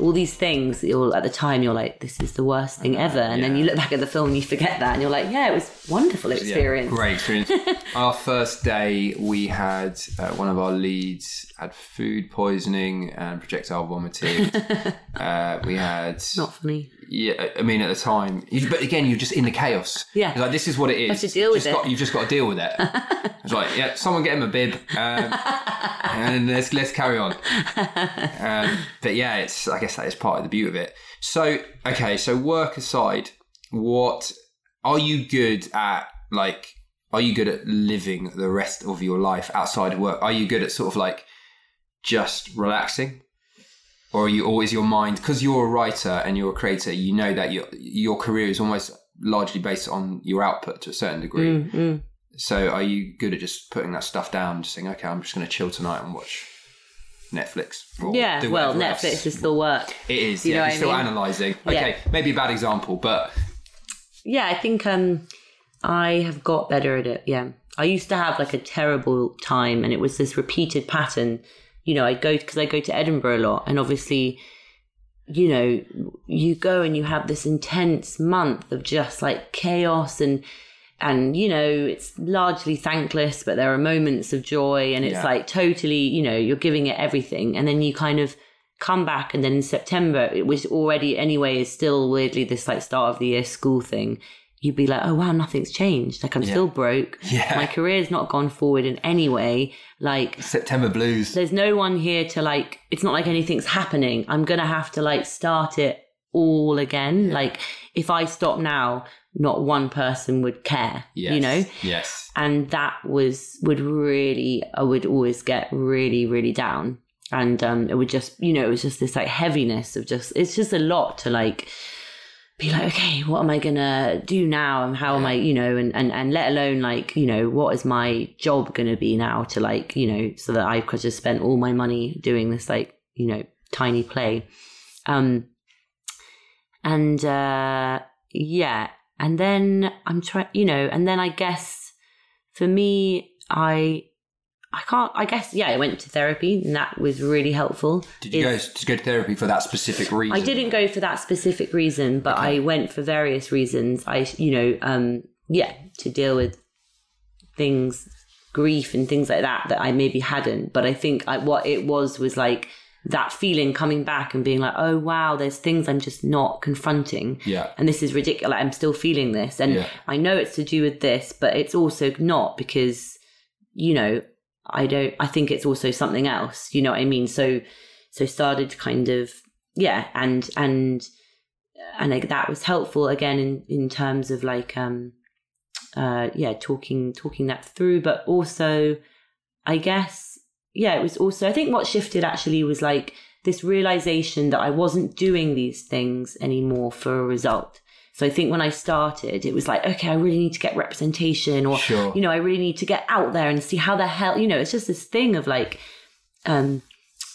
All these things at the time you're like, this is the worst thing ever, and then you look back at the film and you forget that, and you're like, yeah, it was a wonderful experience. Yeah, great experience. Our first day we had one of our leads had food poisoning and projectile vomiting. We had not funny. Yeah, I mean at the time, but again you're just in the chaos. Yeah, it's like, this is what it is. You've just got to deal with it. It's like, yeah, someone get him a bib, and let's carry on. But yeah, it's, I guess that is part of the beauty of it. So okay, so work aside, what are you good at? Like, are you good at living the rest of your life outside of work? Are you good at sort of like just relaxing? Or are you always your mind? Because you're a writer and you're a creator, you know that your career is almost largely based on your output to a certain degree. Mm-hmm. So are you good at just putting that stuff down, just saying, okay, I'm just going to chill tonight and watch Netflix? Yeah, well, Netflix is still work. It is, you know what I mean? Still analysing. Okay, maybe a bad example, but... Yeah, I think I have got better at it, yeah. I used to have like a terrible time, and it was this repeated pattern. You know, because I go to Edinburgh a lot, and obviously, you know, you go and you have this intense month of just like chaos and, you know, it's largely thankless, but there are moments of joy, and it's like totally, you know, you're giving it everything. And then you kind of come back, and then in September, which already anyway is still weirdly this like start of the year school thing, you'd be like, oh wow, nothing's changed. Like, I'm still broke. Yeah. My career's not gone forward in any way. Like, September blues. There's no one here to like, it's not like anything's happening. I'm going to have to like start it all again. Yeah. Like, if I stop now, not one person would care, you know? Yes. And that I would always get really, really down. And it would just, you know, it was just this like heaviness of just, it's just a lot to like, be like, okay, what am I gonna do now, and how am I, you know, and let alone like, you know, what is my job gonna be now to like, you know, so that I could just spend all my money doing this like, you know, tiny play, and then I'm trying, you know, and then I guess for me, I went to therapy, and that was really helpful. Did you go to therapy for that specific reason? I didn't go for that specific reason, but I went for various reasons. I, you know, to deal with things, grief and things like that that I maybe hadn't. But I think what it was like that feeling coming back and being like, oh, wow, there's things I'm just not confronting. Yeah. And this is ridiculous. I'm still feeling this. And yeah. I know it's to do with this, but it's also not because, you know, I think it's also something else. You know what I mean? So started to kind of, yeah. And like that was helpful again in terms of like, talking that through, but also I guess, yeah, it was also, I think what shifted actually was like this realization that I wasn't doing these things anymore for a result. So I think when I started, it was like, okay, I really need to get representation or, sure. you know, I really need to get out there and see how the hell, you know, it's just this thing of like,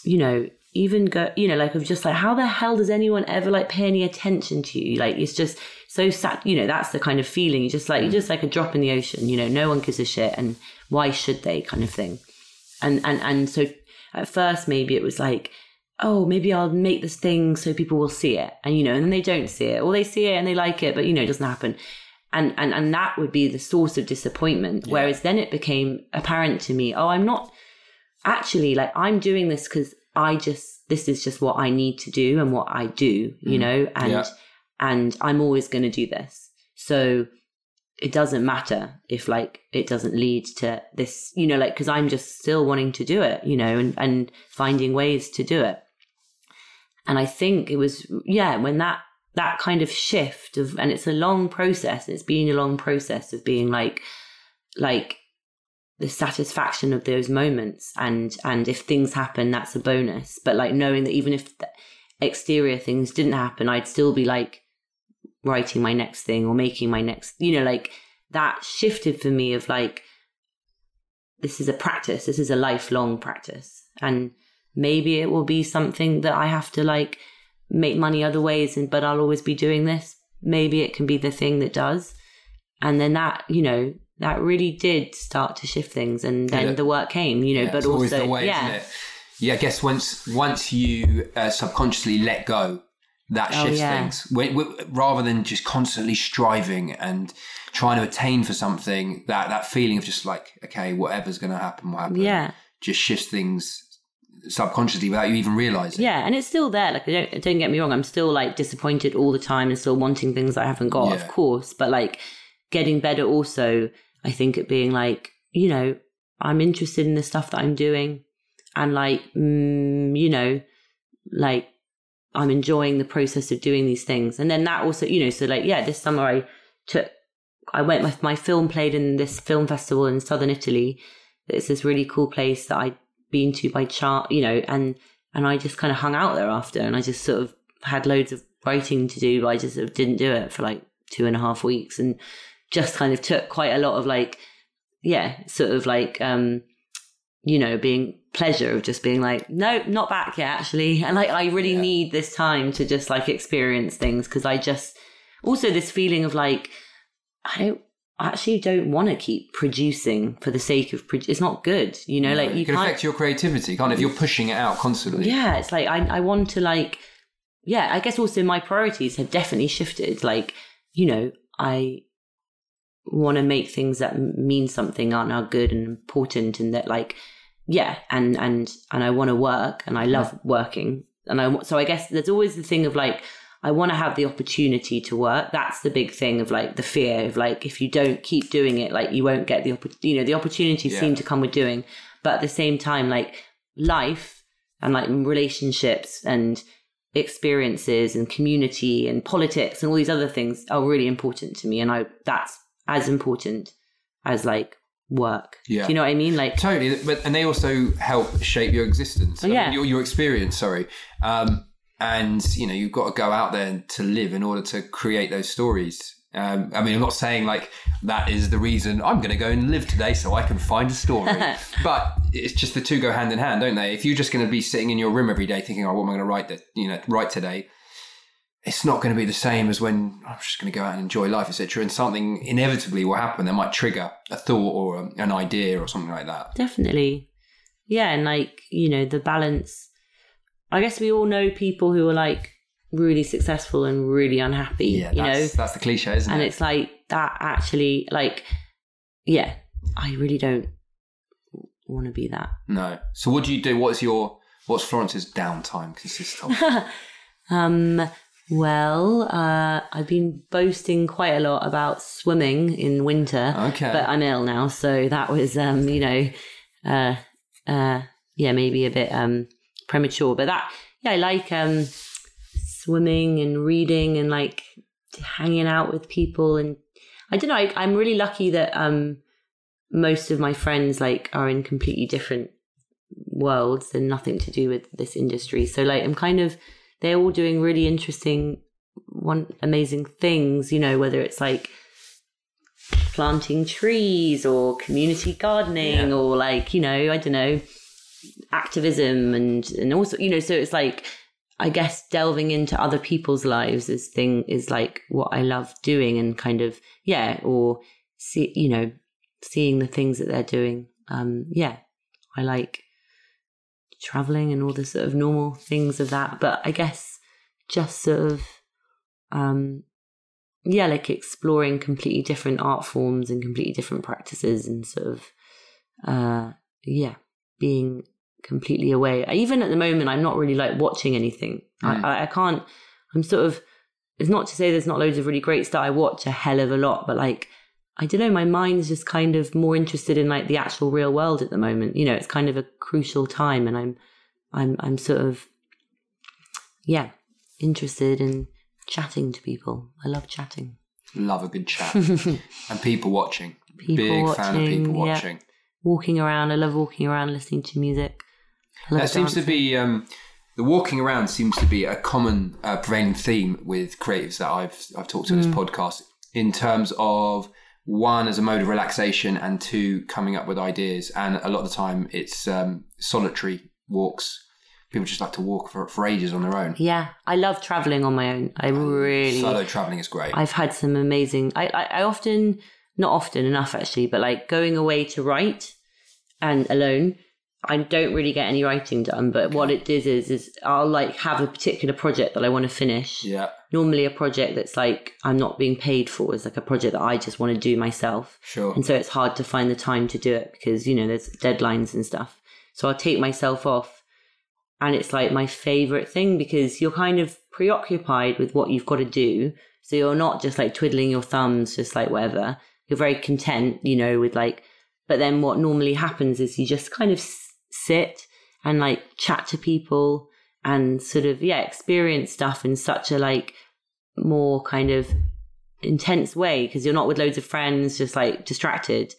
you know, even go, you know, like of just like, how the hell does anyone ever like pay any attention to you? Like, it's just so sad, you know, that's the kind of feeling. You're just like a drop in the ocean, you know, no one gives a shit and why should they kind of thing. And so at first maybe it was like, oh, maybe I'll make this thing so people will see it. And, you know, and then they don't see it or they see it and they like it, but, you know, it doesn't happen. And that would be the source of disappointment. Yeah. Whereas then it became apparent to me, oh, I'm not actually like, I'm doing this because this is just what I need to do and what I do, you know, and I'm always going to do this. So it doesn't matter if like, it doesn't lead to this, you know, like, cause I'm just still wanting to do it, you know, and finding ways to do it. And I think it was, yeah, when that kind of shift of, and it's a long process, it's been a long process of being like the satisfaction of those moments. And if things happen, that's a bonus, but like knowing that even if the exterior things didn't happen, I'd still be like writing my next thing or making my next, you know, like that shifted for me of like, this is a practice, this is a lifelong practice. And maybe it will be something that I have to like make money other ways, and but I'll always be doing this. Maybe it can be the thing that does. And then that, you know, that really did start to shift things. And then the work came, you know, but also, the way, yeah. Isn't it? Yeah, I guess once you subconsciously let go, that shifts things. Rather than just constantly striving and trying to attain for something, that feeling of just like, okay, whatever's going to happen will happen. Yeah. Just shifts things subconsciously without you even realising. Yeah, and it's still there. Like, don't get me wrong, I'm still like disappointed all the time and still wanting things that I haven't got, of course. But like getting better also, I think, at being like, you know, I'm interested in the stuff that I'm doing. And like, you know, like I'm enjoying the process of doing these things. And then that also, you know, so like, yeah, this summer I went with my film, played in this film festival in Southern Italy. It's this really cool place that I'd been to by chance, you know, and I just kind of hung out there after, and I just sort of had loads of writing to do, but I just sort of didn't do it for like 2.5 weeks and just kind of took quite a lot of like, yeah, sort of like, you know, being pleasure of just being like, no, not back yet actually. And like, I really need this time to just like experience things. Cause I just also this feeling of like, I actually don't want to keep producing for the sake of, it's not good, you know, like you can affect your creativity, can't it? If you're pushing it out constantly. Yeah. It's like, I want to like, yeah, I guess also my priorities have definitely shifted. Like, you know, I want to make things that mean something and are good and important and that like, yeah, and I want to work and I love working. And so I guess there's always the thing of like, I want to have the opportunity to work. That's the big thing of like the fear of like, if you don't keep doing it, like you won't get the opportunity, you know, the opportunities seem to come with doing. But at the same time, like life and like relationships and experiences and community and politics and all these other things are really important to me. And that's as important as like work. Yeah. Do you know what I mean? Like totally. But and they also help shape your existence. Oh, yeah. I mean, your experience, sorry. And you know, you've got to go out there to live in order to create those stories. I mean, I'm not saying like that is the reason I'm going to go and live today so I can find a story. But it's just the two go hand in hand, don't they? If you're just going to be sitting in your room every day thinking, oh, what am I going to write that, you know, write today? It's not going to be the same as when I'm just going to go out and enjoy life, etc. And something inevitably will happen that might trigger a thought or an idea or something like that. Definitely. Yeah. And like, you know, the balance, I guess we all know people who are like really successful and really unhappy, you know, that's the cliche, isn't it? And it's like that actually like, yeah, I really don't want to be that. No. So what do you do? What's Florence's downtime consist of? I've been boasting quite a lot about swimming in winter. Okay. But I'm ill now, so that was maybe a bit premature. But that, yeah, I like swimming and reading and like hanging out with people, and I don't know, I'm really lucky that most of my friends like are in completely different worlds and nothing to do with this industry. So like I'm kind of, they're all doing really interesting, amazing things, you know, whether it's like planting trees or community gardening, yeah, or like, you know, I don't know, activism and also, you know, so it's like, I guess delving into other people's lives is like what I love doing, and kind of, yeah, or see, you know, seeing the things that they're doing. I like traveling and all the sort of normal things of that, but I guess just sort of, like exploring completely different art forms and completely different practices, and sort of, being completely away. Even at the moment, I'm not really like watching anything. Mm. I can't, I'm sort of, it's not to say there's not loads of really great stuff. I watch a hell of a lot, but like, I don't know, my mind's just kind of more interested in like the actual real world at the moment. You know, it's kind of a crucial time, and I'm sort of, yeah, interested in chatting to people. I love chatting. Love a good chat. And people watching. Fan of people watching. Yeah. Walking around. I love walking around, listening to music. That seems to be, the walking around seems to be a common prevailing theme with creatives that I've talked to on this podcast, in terms of, one, as a mode of relaxation, and two, coming up with ideas. And a lot of the time it's solitary walks. People just like to walk for ages on their own. Yeah, I love travelling on my own. Solo travelling is great. I've had some amazing, I often, not often enough actually, but like going away to write and alone, I don't really get any writing done, but what it does is I'll like have a particular project that I want to finish. Yeah. Normally a project that's like I'm not being paid for is like a project that I just want to do myself. Sure. And so it's hard to find the time to do it because, you know, there's deadlines and stuff. So I'll take myself off, and it's like my favorite thing because you're kind of preoccupied with what you've got to do. So you're not just like twiddling your thumbs, just like whatever. You're very content, you know, with like, but then what normally happens is you just kind of sit and like chat to people and sort of experience stuff in such a like more kind of intense way because you're not with loads of friends, just like distracted,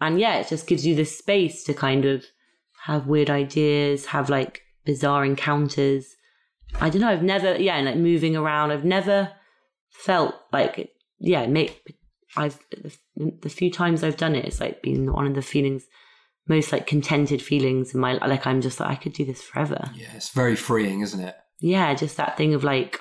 and it just gives you this space to kind of have weird ideas, have like bizarre encounters. I don't know, I've never and like moving around, I've never felt like the few times I've done it, it's like been one of the feelings, most like contented feelings in my, like I'm just like I could do this forever. Yeah, it's very freeing, isn't it? Yeah, just that thing of like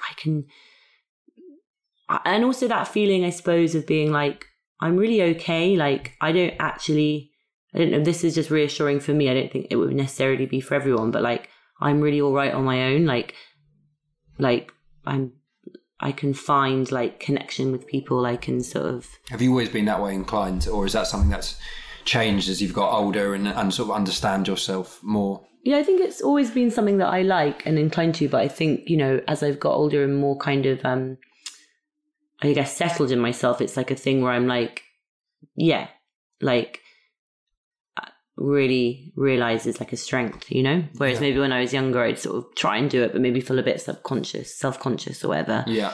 and also that feeling, I suppose, of being like I'm really okay. Like I don't know. This is just reassuring for me. I don't think it would necessarily be for everyone, but like I'm really all right on my own. Like I can find like connection with people. I can sort of. Have you always been that way inclined, or is that something that's changed as you've got older and sort of understand yourself more? Yeah, I think it's always been something that I like and inclined to, but I think, you know, as I've got older and more kind of, I guess, settled in myself, it's like a thing where I'm like, like really realise it's like a strength, you know? Whereas maybe when I was younger, I'd sort of try and do it, but maybe feel a bit self-conscious or whatever. Yeah.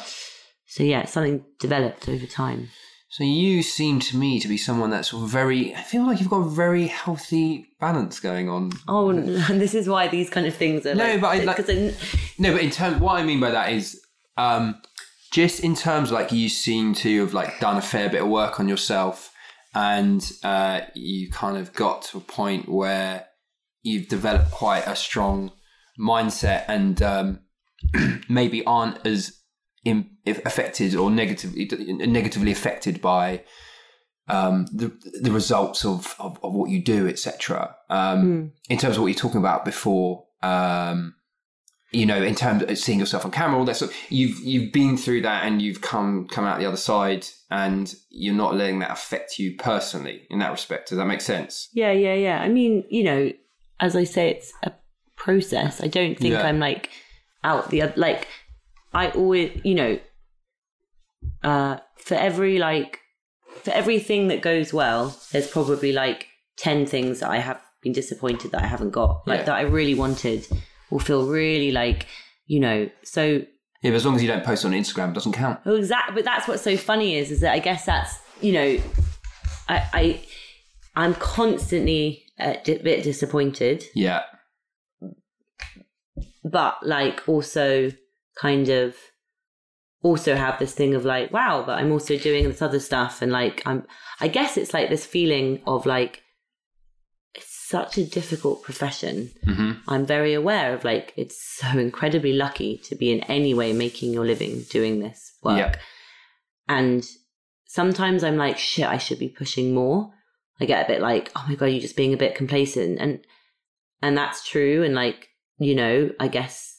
So it's something developed over time. So you seem to me to be someone that's I feel like you've got a very healthy balance going on. Oh, and this is why these kind of things are but in terms, what I mean by that is just in terms like you seem to have like done a fair bit of work on yourself, and you kind of got to a point where you've developed quite a strong mindset and maybe aren't as affected or negatively affected by the results of what you do, etc. In terms of what you're talking about before, you know, in terms of seeing yourself on camera, all that sort of, you've been through that and you've come out the other side, and you're not letting that affect you personally in that respect. Does that make sense? Yeah. I mean, you know, as I say, it's a process. I don't think I'm like out the other, like I always, you know, for everything that goes well, there's probably like 10 things that I have been disappointed that I haven't got, like that I really wanted, or feel really like, you know, so. Yeah, but as long as you don't post on Instagram, it doesn't count. Well, exactly. But that's what's so funny is that I guess that's, you know, I'm constantly a bit disappointed. Yeah. But like also kind of also have this thing of like, wow, but I'm also doing this other stuff. And like, I guess it's like this feeling of like, it's such a difficult profession. Mm-hmm. I'm very aware of like, it's so incredibly lucky to be in any way making your living doing this work. Yep. And sometimes I'm like, shit, I should be pushing more. I get a bit like, oh my God, you're just being a bit complacent. And that's true. And like, you know, I guess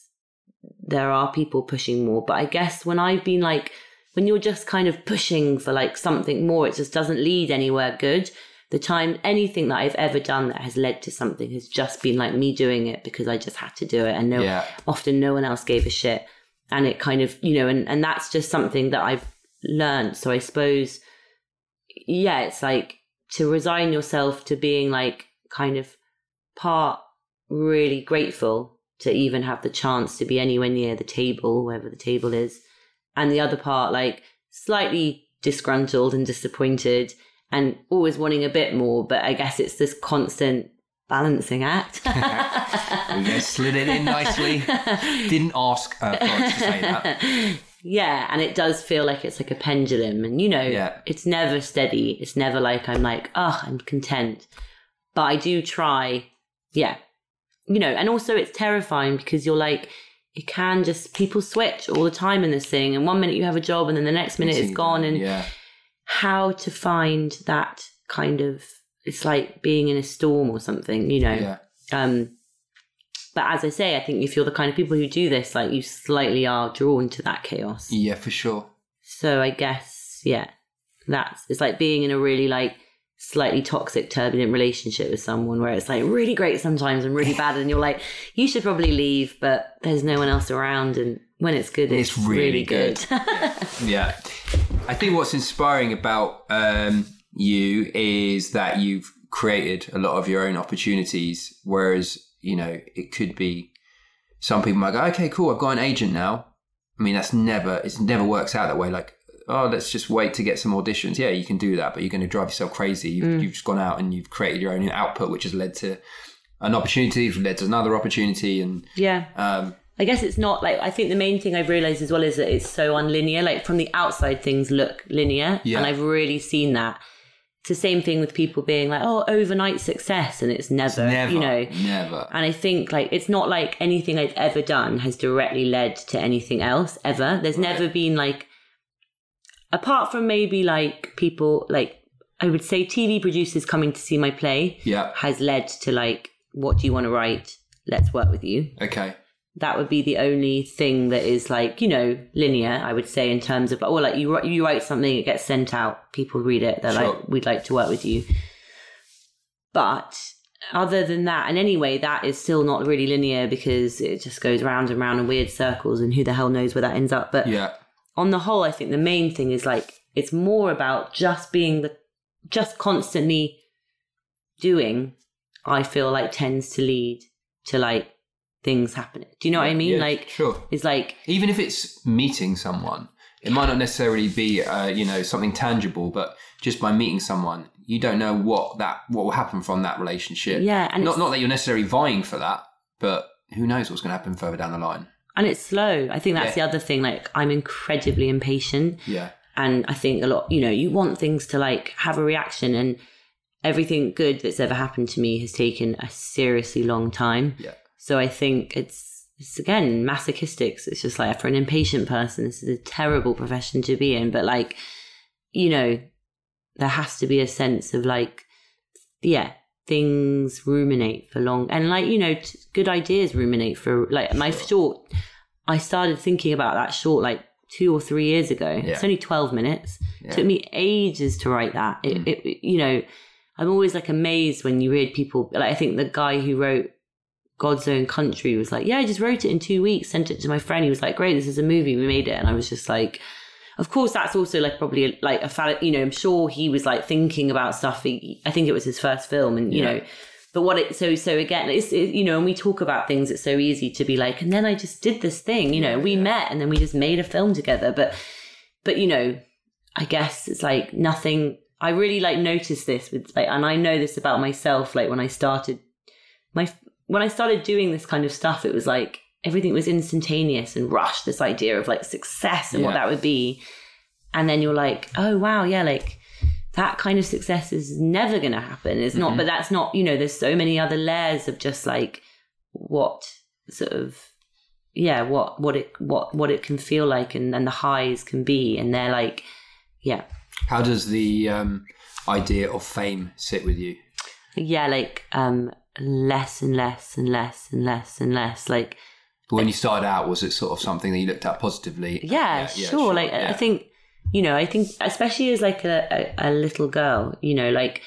there are people pushing more, but I guess when I've been like, when you're just kind of pushing for like something more, it just doesn't lead anywhere good. The time, anything that I've ever done that has led to something has just been like me doing it because I just had to do it, and often no one else gave a shit. And it kind of, you know, and that's just something that I've learned. So I suppose, yeah, it's like to resign yourself to being like kind of part really grateful to even have the chance to be anywhere near the table, wherever the table is. And the other part, like slightly disgruntled and disappointed, and always wanting a bit more, but I guess it's this constant balancing act. You slid it in nicely. Didn't ask Florence to say that. Yeah, and it does feel like it's like a pendulum, and you know, it's never steady. It's never like I'm like, oh, I'm content. But I do try, you know, and also it's terrifying because you're like, it can just, people switch all the time in this thing, and one minute you have a job, and then the next minute it's gone, and how to find that kind of, it's like being in a storm or something, you know. But as I say, I think if you're the kind of people who do this, like you slightly are drawn to that chaos. Yeah, for sure. So I guess, that's, it's like being in a really like slightly toxic, turbulent relationship with someone where it's like really great sometimes and really bad, and you're like, you should probably leave, but there's no one else around, and when it's good, it's really good. I think what's inspiring about you is that you've created a lot of your own opportunities, whereas, you know, it could be some people might go, okay, cool, I've got an agent now. I mean, it never works out that way. Like, oh, let's just wait to get some auditions. Yeah, you can do that, but you're going to drive yourself crazy. You've just gone out and you've created your own output, which has led to an opportunity, which led to another opportunity. And I guess it's not like, I think the main thing I've realised as well is that it's so unlinear. Like from the outside, things look linear. Yeah. And I've really seen that. It's the same thing with people being like, oh, overnight success. And it's never, you know. Never. And I think like, it's not like anything I've ever done has directly led to anything else ever. There's never been like, apart from maybe like people, like I would say TV producers coming to see my play has led to like, what do you want to write? Let's work with you. Okay. That would be the only thing that is like, you know, linear, I would say, in terms of, or like you write something, it gets sent out, people read it, they're like, we'd like to work with you. But other than that, and anyway, that is still not really linear because it just goes round and round in weird circles, and who the hell knows where that ends up. But on the whole, I think the main thing is like, it's more about just being just constantly doing, I feel like tends to lead to like, things happening. Do you know what I mean? Yeah, like, sure. It's like, even if it's meeting someone, it might not necessarily be, you know, something tangible, but just by meeting someone, you don't know what will happen from that relationship. Yeah, and not that you're necessarily vying for that, but who knows what's going to happen further down the line. And it's slow. I think that's the other thing. Like, I'm incredibly impatient. Yeah, and I think a lot. You know, you want things to like have a reaction, and everything good that's ever happened to me has taken a seriously long time. Yeah. So I think it's again, masochistic. It's just like, for an impatient person, this is a terrible profession to be in. But like, you know, there has to be a sense of like, things ruminate for long. And like, you know, good ideas ruminate for, like, my short, I started thinking about that short like 2 or 3 years ago. Yeah. It's only 12 minutes. Yeah. It took me ages to write that. It, you know, I'm always like amazed when you read people, like I think the guy who wrote God's Own Country was like, yeah, I just wrote it in 2 weeks, sent it to my friend. He was like, great, this is a movie. We made it. And I was just like, of course, that's also like probably a, like a fella, you know, I'm sure he was like thinking about stuff. I think it was his first film and, you know, but what it, so again, it's, you know, and we talk about things, it's so easy to be like, and then I just did this thing, you know, we met and then we just made a film together. But, you know, I guess it's like nothing, I really like noticed this with like, and I know this about myself, like when I started doing this kind of stuff, it was like everything was instantaneous and rushed, this idea of like success and what that would be. And then you're like, oh, wow, yeah, like that kind of success is never going to happen. It's not, but that's not, you know, there's so many other layers of just like what sort of, what it can feel like and the highs can be. And they're like, How does the idea of fame sit with you? Yeah, like... less and less and less and less and less. Like when you started out, was it sort of something that you looked at positively? Yeah, sure. Like I think, you know, especially as like a little girl, you know, like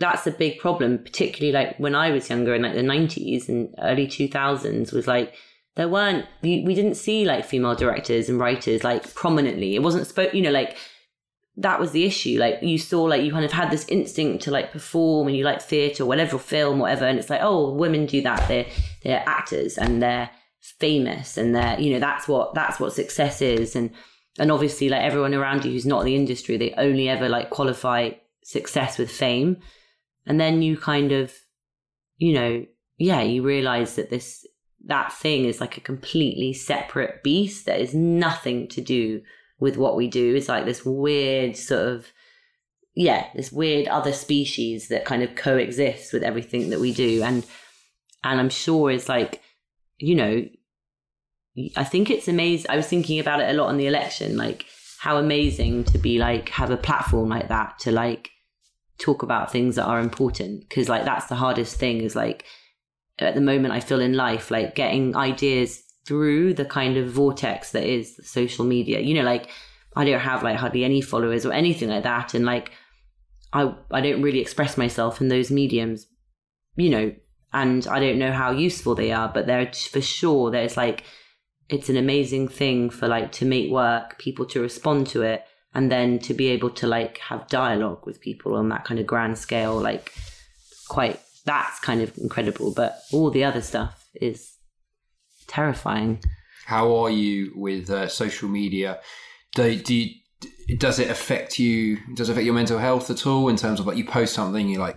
that's a big problem, particularly like when I was younger in like the 90s and early 2000s was like, there weren't, we didn't see like female directors and writers like prominently. It wasn't you know, like that was the issue. Like you saw, like you kind of had this instinct to like perform and you like theatre, whatever, film, whatever. And it's like, oh, women do that. They're actors and they're famous and they're, you know, that's what success is. And obviously like everyone around you who's not in the industry, they only ever like qualify success with fame. And then you kind of, you know, you realise that that thing is like a completely separate beast that is nothing to do with what we do. It's like this weird sort of, this weird other species that kind of coexists with everything that we do. And I'm sure it's like, you know, I think it's amazing. I was thinking about it a lot in the election, like how amazing to be like, have a platform like that to like talk about things that are important. Cause like, that's the hardest thing is like, at the moment I feel in life, like getting ideas through the kind of vortex that is social media, you know, like I don't have like hardly any followers or anything like that. And like, I don't really express myself in those mediums, you know, and I don't know how useful they are, but they're for sure that it's like, it's an amazing thing for like to make work, people to respond to it, and then to be able to like have dialogue with people on that kind of grand scale, like quite, that's kind of incredible, but all the other stuff is terrifying. How are you with social media? Does it affect you? Does it affect your mental health at all in terms of like you post something, you like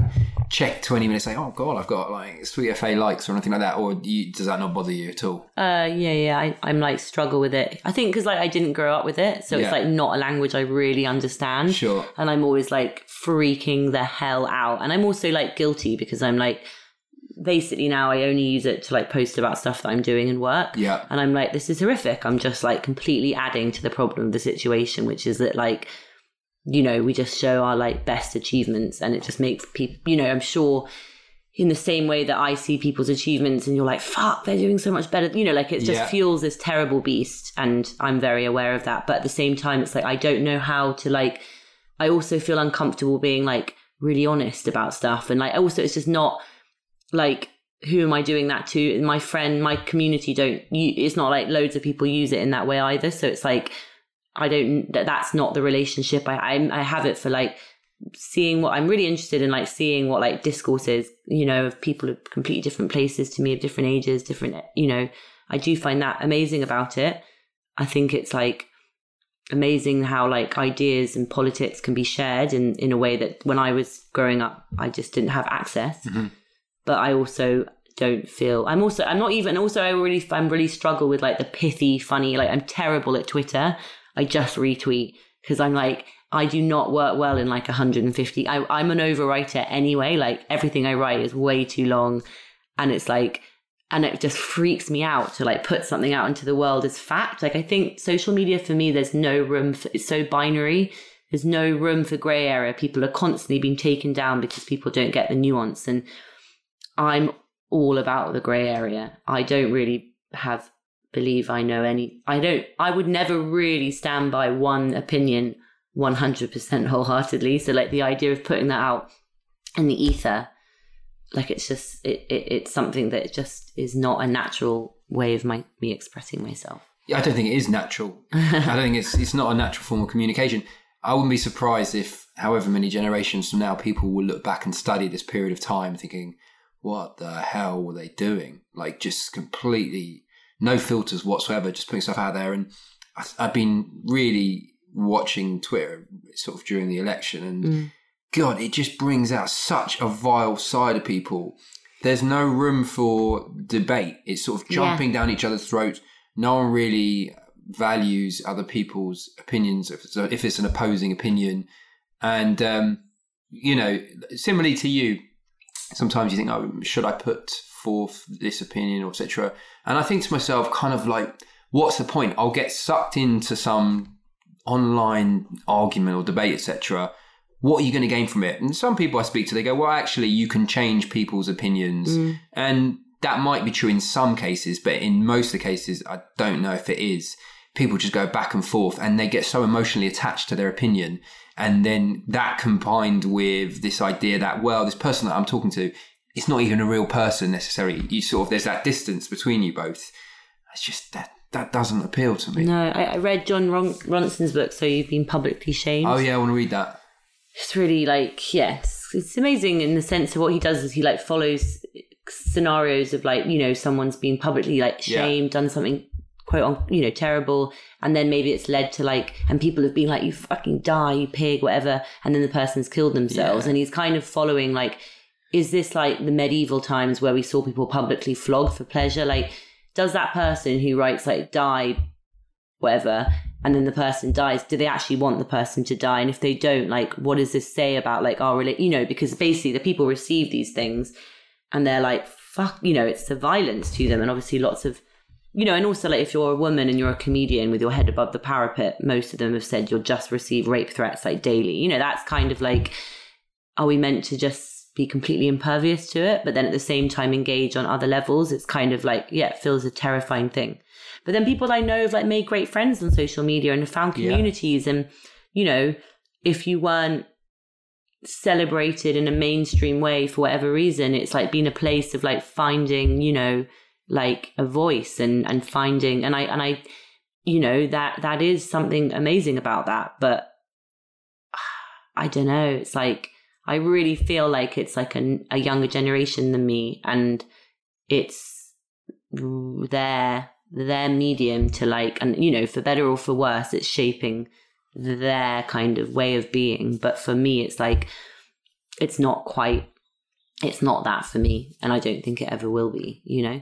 check 20 minutes, say, oh God, I've got like 3FA likes or anything like that, or does that not bother you at all? I'm like struggle with it. I think because like I didn't grow up with it, so it's like not a language I really understand. Sure. And I'm always like freaking the hell out, and I'm also like guilty because I'm like, basically now I only use it to like post about stuff that I'm doing and work. Yeah. And I'm like, this is horrific. I'm just like completely adding to the problem of the situation, which is that like, you know, we just show our like best achievements and it just makes people, you know, I'm sure in the same way that I see people's achievements and you're like, fuck, they're doing so much better. You know, like it just fuels this terrible beast, and I'm very aware of that. But at the same time, it's like, I don't know how to like, I also feel uncomfortable being like really honest about stuff. And like, also it's just not, like, who am I doing that to? My friend, my community it's not like loads of people use it in that way either. So it's like, that's not the relationship. I have it for like seeing what I'm really interested in, like seeing what like discourse is, you know, of people of completely different places to me, of different ages, different, you know, I do find that amazing about it. I think it's like amazing how like ideas and politics can be shared in a way that when I was growing up, I just didn't have access. Mm-hmm. But I also don't feel, I really struggle with like the pithy, funny, like I'm terrible at Twitter. I just retweet because I'm like, I do not work well in like 150. I'm an overwriter anyway. Like everything I write is way too long. And it's like, and it just freaks me out to like put something out into the world as fact. Like I think social media for me, there's no room for, it's so binary. There's no room for grey area. People are constantly being taken down because people don't get the nuance. And I'm all about the grey area. I don't really believe I know any. I would never really stand by one opinion 100% wholeheartedly. So like the idea of putting that out in the ether, like it's just, it's something that just is not a natural way of me expressing myself. Yeah, I don't think it is natural. I don't think it's not a natural form of communication. I wouldn't be surprised if however many generations from now, people will look back and study this period of time thinking, what the hell were they doing? Like just completely no filters whatsoever, just putting stuff out there. And I've been really watching Twitter sort of during the election and God, it just brings out such a vile side of people. There's no room for debate. It's sort of jumping down each other's throats. No one really values other people's opinions if it's an opposing opinion. And, you know, similarly to you, sometimes you think, oh, should I put forth this opinion or et cetera? And I think to myself, kind of like, what's the point? I'll get sucked into some online argument or debate, et cetera. What are you going to gain from it? And some people I speak to, they go, well, actually, you can change people's opinions. And that might be true in some cases, but in most of the cases, I don't know if it is. People just go back and forth and they get so emotionally attached to their opinion. And then that combined with this idea that, well, this person that I'm talking to, it's not even a real person necessarily. You sort of, there's that distance between you both. It's just that doesn't appeal to me. No, I read John Ronson's book, So You've Been Publicly Shamed. Oh yeah, I want to read that. It's really like, yes, it's amazing in the sense of what he does is he like follows scenarios of like, you know, someone's been publicly like shamed, done something quote, you know, terrible. And then maybe it's led to like, and people have been like, you fucking die, you pig, whatever. And then the person's killed themselves. Yeah. And he's kind of following like, is this like the medieval times where we saw people publicly flogged for pleasure? Like, does that person who writes like die, whatever, and then the person dies, do they actually want the person to die? And if they don't, like, what does this say about like our, you know, because basically the people receive these things and they're like, fuck, you know, it's the violence to them. And obviously lots of, you know, and also like if you're a woman and you're a comedian with your head above the parapet, most of them have said you'll just receive rape threats like daily. You know, that's kind of like, are we meant to just be completely impervious to it? But then at the same time engage on other levels. It's kind of like, yeah, it feels a terrifying thing. But then people I know have like made great friends on social media and have found communities. Yeah. And, you know, if you weren't celebrated in a mainstream way for whatever reason, it's like been a place of like finding, you know, like a voice and finding. And I, you know, that is something amazing about that. But I don't know. It's like, I really feel like it's like a younger generation than me. And it's their medium to like, and you know, for better or for worse, it's shaping their kind of way of being. But for me, it's like, it's not that for me. And I don't think it ever will be, you know?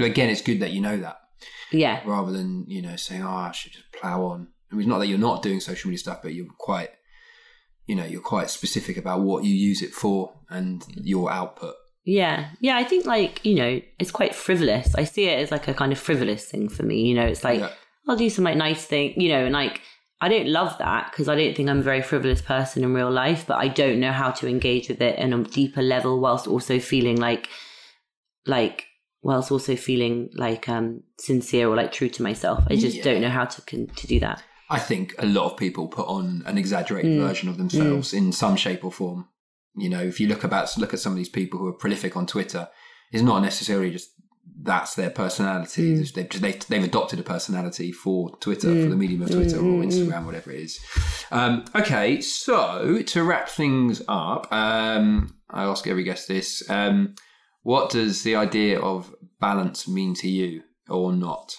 Again, it's good that you know that. Yeah. Rather than, you know, saying, oh, I should just plow on. I mean, it's not that you're not doing social media stuff, but you're quite, you know, you're quite specific about what you use it for and your output. Yeah. Yeah. I think like, you know, it's quite frivolous. I see it as like a kind of frivolous thing for me. You know, it's like, I'll do some like nice thing, you know, and like, I don't love that because I don't think I'm a very frivolous person in real life, but I don't know how to engage with it on a deeper level whilst also feeling sincere or like true to myself. I just don't know how to do that. I think a lot of people put on an exaggerated version of themselves in some shape or form. You know, if you look at some of these people who are prolific on Twitter, it's not necessarily just that's their personality. They've adopted a personality for Twitter, for the medium of Twitter or Instagram, whatever it is. Okay, so to wrap things up, I ask every guest this. What does the idea of balance mean to you or not?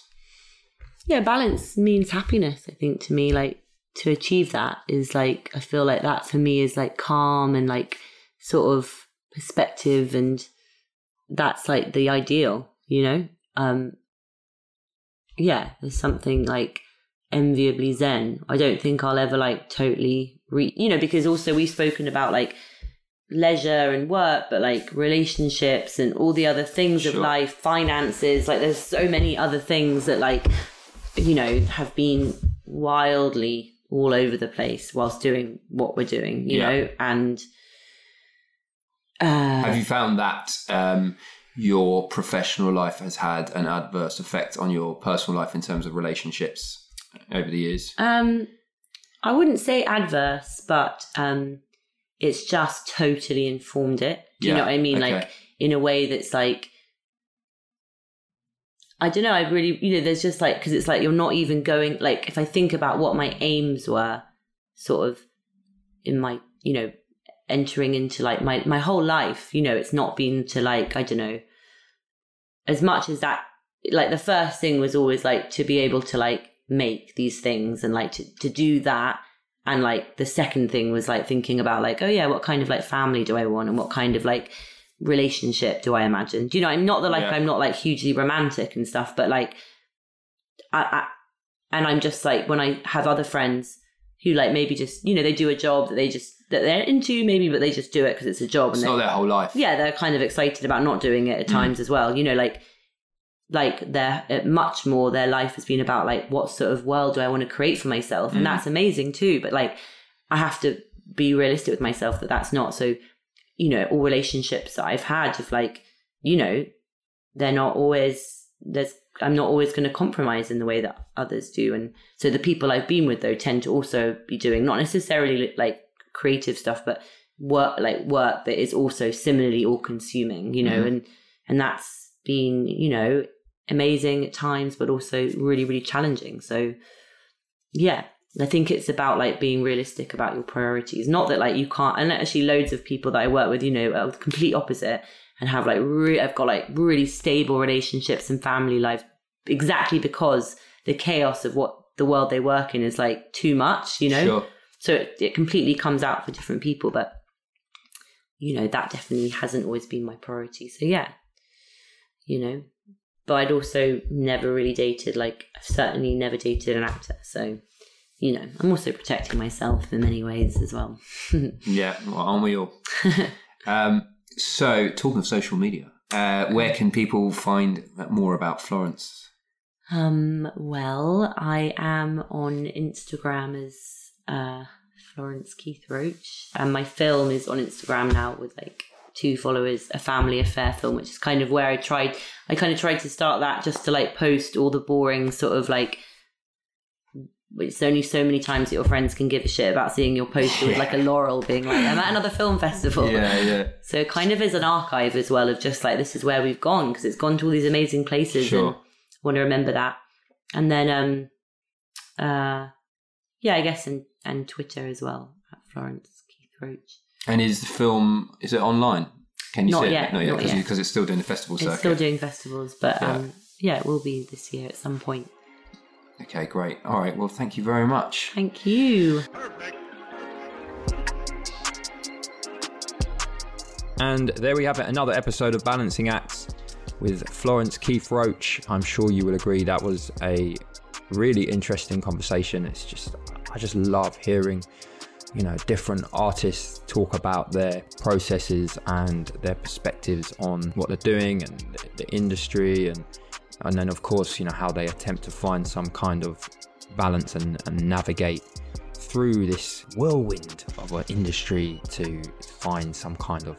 Yeah, balance means happiness, I think, to me. Like, to achieve that is like, I feel like that for me is like calm and like sort of perspective, and that's like the ideal, you know? Yeah, there's something like enviably zen. I don't think I'll ever like totally you know, because also we've spoken about like leisure and work, but like relationships and all the other things of life, finances, like there's so many other things that like, you know, have been wildly all over the place whilst doing what we're doing, you know, and... have you found that your professional life has had an adverse effect on your personal life in terms of relationships over the years? I wouldn't say adverse, but it's just totally informed it. Do you know what I mean? Okay. Like, in a way that's like, I don't know, I really, you know, there's just like, because it's like you're not even going, like, if I think about what my aims were sort of in my, you know, entering into like my whole life, you know, it's not been to like, I don't know, as much as that, like the first thing was always like to be able to like make these things and like to do that. And like the second thing was like thinking about like, oh yeah, what kind of like family do I want and what kind of like relationship do I imagine? Do you know, I'm not that like, I'm not like hugely romantic and stuff, but like, and I'm just like, when I have other friends who like maybe just, you know, they do a job that they just, that they're into maybe, but they just do it because it's a job. It's not their whole life. Yeah, they're kind of excited about not doing it at times as well. You know, like they're much more, their life has been about like, what sort of world do I want to create for myself? And that's amazing too. But like, I have to be realistic with myself that that's not. So, you know, all relationships that I've had of like, you know, they're not always, I'm not always going to compromise in the way that others do. And so the people I've been with though tend to also be doing, not necessarily like creative stuff, but work that is also similarly all consuming, you know, and that's been, you know, amazing at times, but also really, really challenging. So yeah, I think it's about like being realistic about your priorities. Not that like you can't, and actually loads of people that I work with, you know, are the complete opposite and have like, I've got like really stable relationships and family life exactly because the chaos of what the world they work in is like too much, you know? Sure. So it completely comes out for different people, but you know, that definitely hasn't always been my priority. So yeah, you know, but I'd also never really dated, like I've certainly never dated an actor. So, you know, I'm also protecting myself in many ways as well. Yeah, well, aren't we all? So, talking of social media, where can people find more about Florence? Well, I am on Instagram as Florence Keith Roach, and my film is on Instagram now with like 2 followers, A Family Affair film, which is kind of where I tried to start that just to like post all the boring sort of like. It's only so many times that your friends can give a shit about seeing your poster with like a laurel being like, I'm at another film festival. Yeah, yeah. So it kind of is an archive as well of just like, this is where we've gone, because it's gone to all these amazing places. Sure. And I want to remember that. And then, I guess, and Twitter as well, at Florence Keith Roach. And is the film, is it online? Can you see it? Not yet. Because it's still doing the festival circuit. It's still doing festivals, but it will be this year at some point. Okay, great. All right, well, thank you very much. Thank you. Perfect. And there we have it, another episode of Balancing Acts with Florence Keith Roach. I'm sure you will agree that was a really interesting conversation. It's just, I just love hearing, you know, different artists talk about their processes and their perspectives on what they're doing and the industry and then, of course, you know, how they attempt to find some kind of balance and navigate through this whirlwind of an industry to find some kind of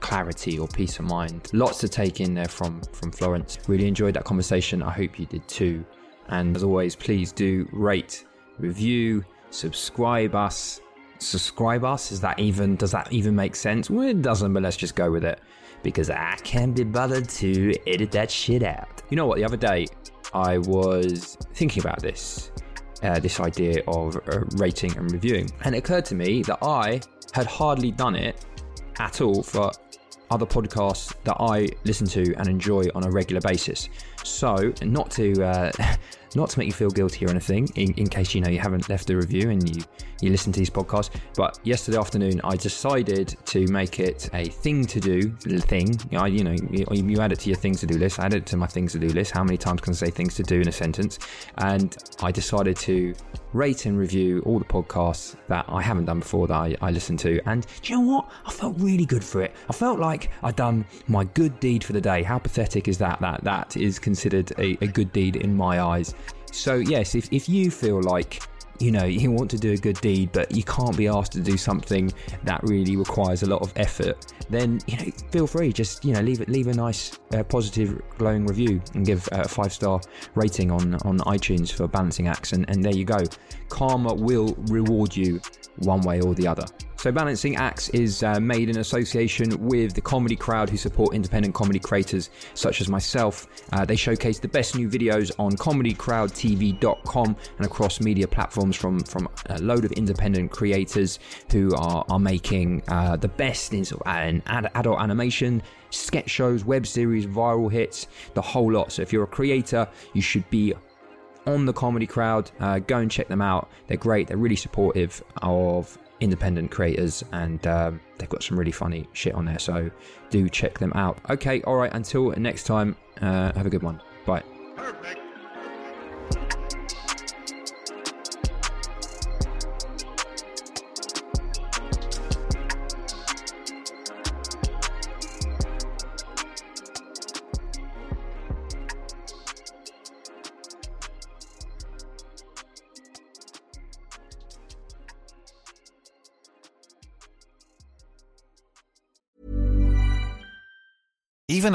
clarity or peace of mind. Lots to take in there from Florence. Really enjoyed that conversation. I hope you did too. And as always, please do rate, review, subscribe us. Subscribe us? Does that even make sense? Well, it doesn't, but let's just go with it. Because I can't be bothered to edit that shit out. You know what? The other day, I was thinking about this idea of rating and reviewing, and it occurred to me that I had hardly done it at all for other podcasts that I listen to and enjoy on a regular basis. So, not to make you feel guilty or anything, in case you know you haven't left a review and you listen to these podcasts, but yesterday afternoon I decided to make it a thing to do thing. You add it to your things to do list. I added it to my things to do list. How many times can I say things to do in a sentence? And I decided to rate and review all the podcasts that I haven't done before that I listen to. And do you know what? I felt really good for it. I felt like I'd done my good deed for the day. How pathetic is that? That is considered a good deed in my eyes. So yes, if you feel like you know, you want to do a good deed, but you can't be asked to do something that really requires a lot of effort, then, you know, feel free, just, you know, leave a nice positive glowing review and give a 5-star rating on iTunes for Balancing Acts, and there you go. Karma will reward you one way or the other. So Balancing Acts is made in association with the Comedy Crowd, who support independent comedy creators such as myself. They showcase the best new videos on comedycrowdtv.com and across media platforms from a load of independent creators who are making the best in sort of adult animation, sketch shows, web series, viral hits, the whole lot. So if you're a creator, you should be on the Comedy Crowd. Go and check them out. They're great. They're really supportive of independent creators, and they've got some really funny shit on there, so do check them out. Okay, all right, until next time, have a good one. Bye. Perfect. Even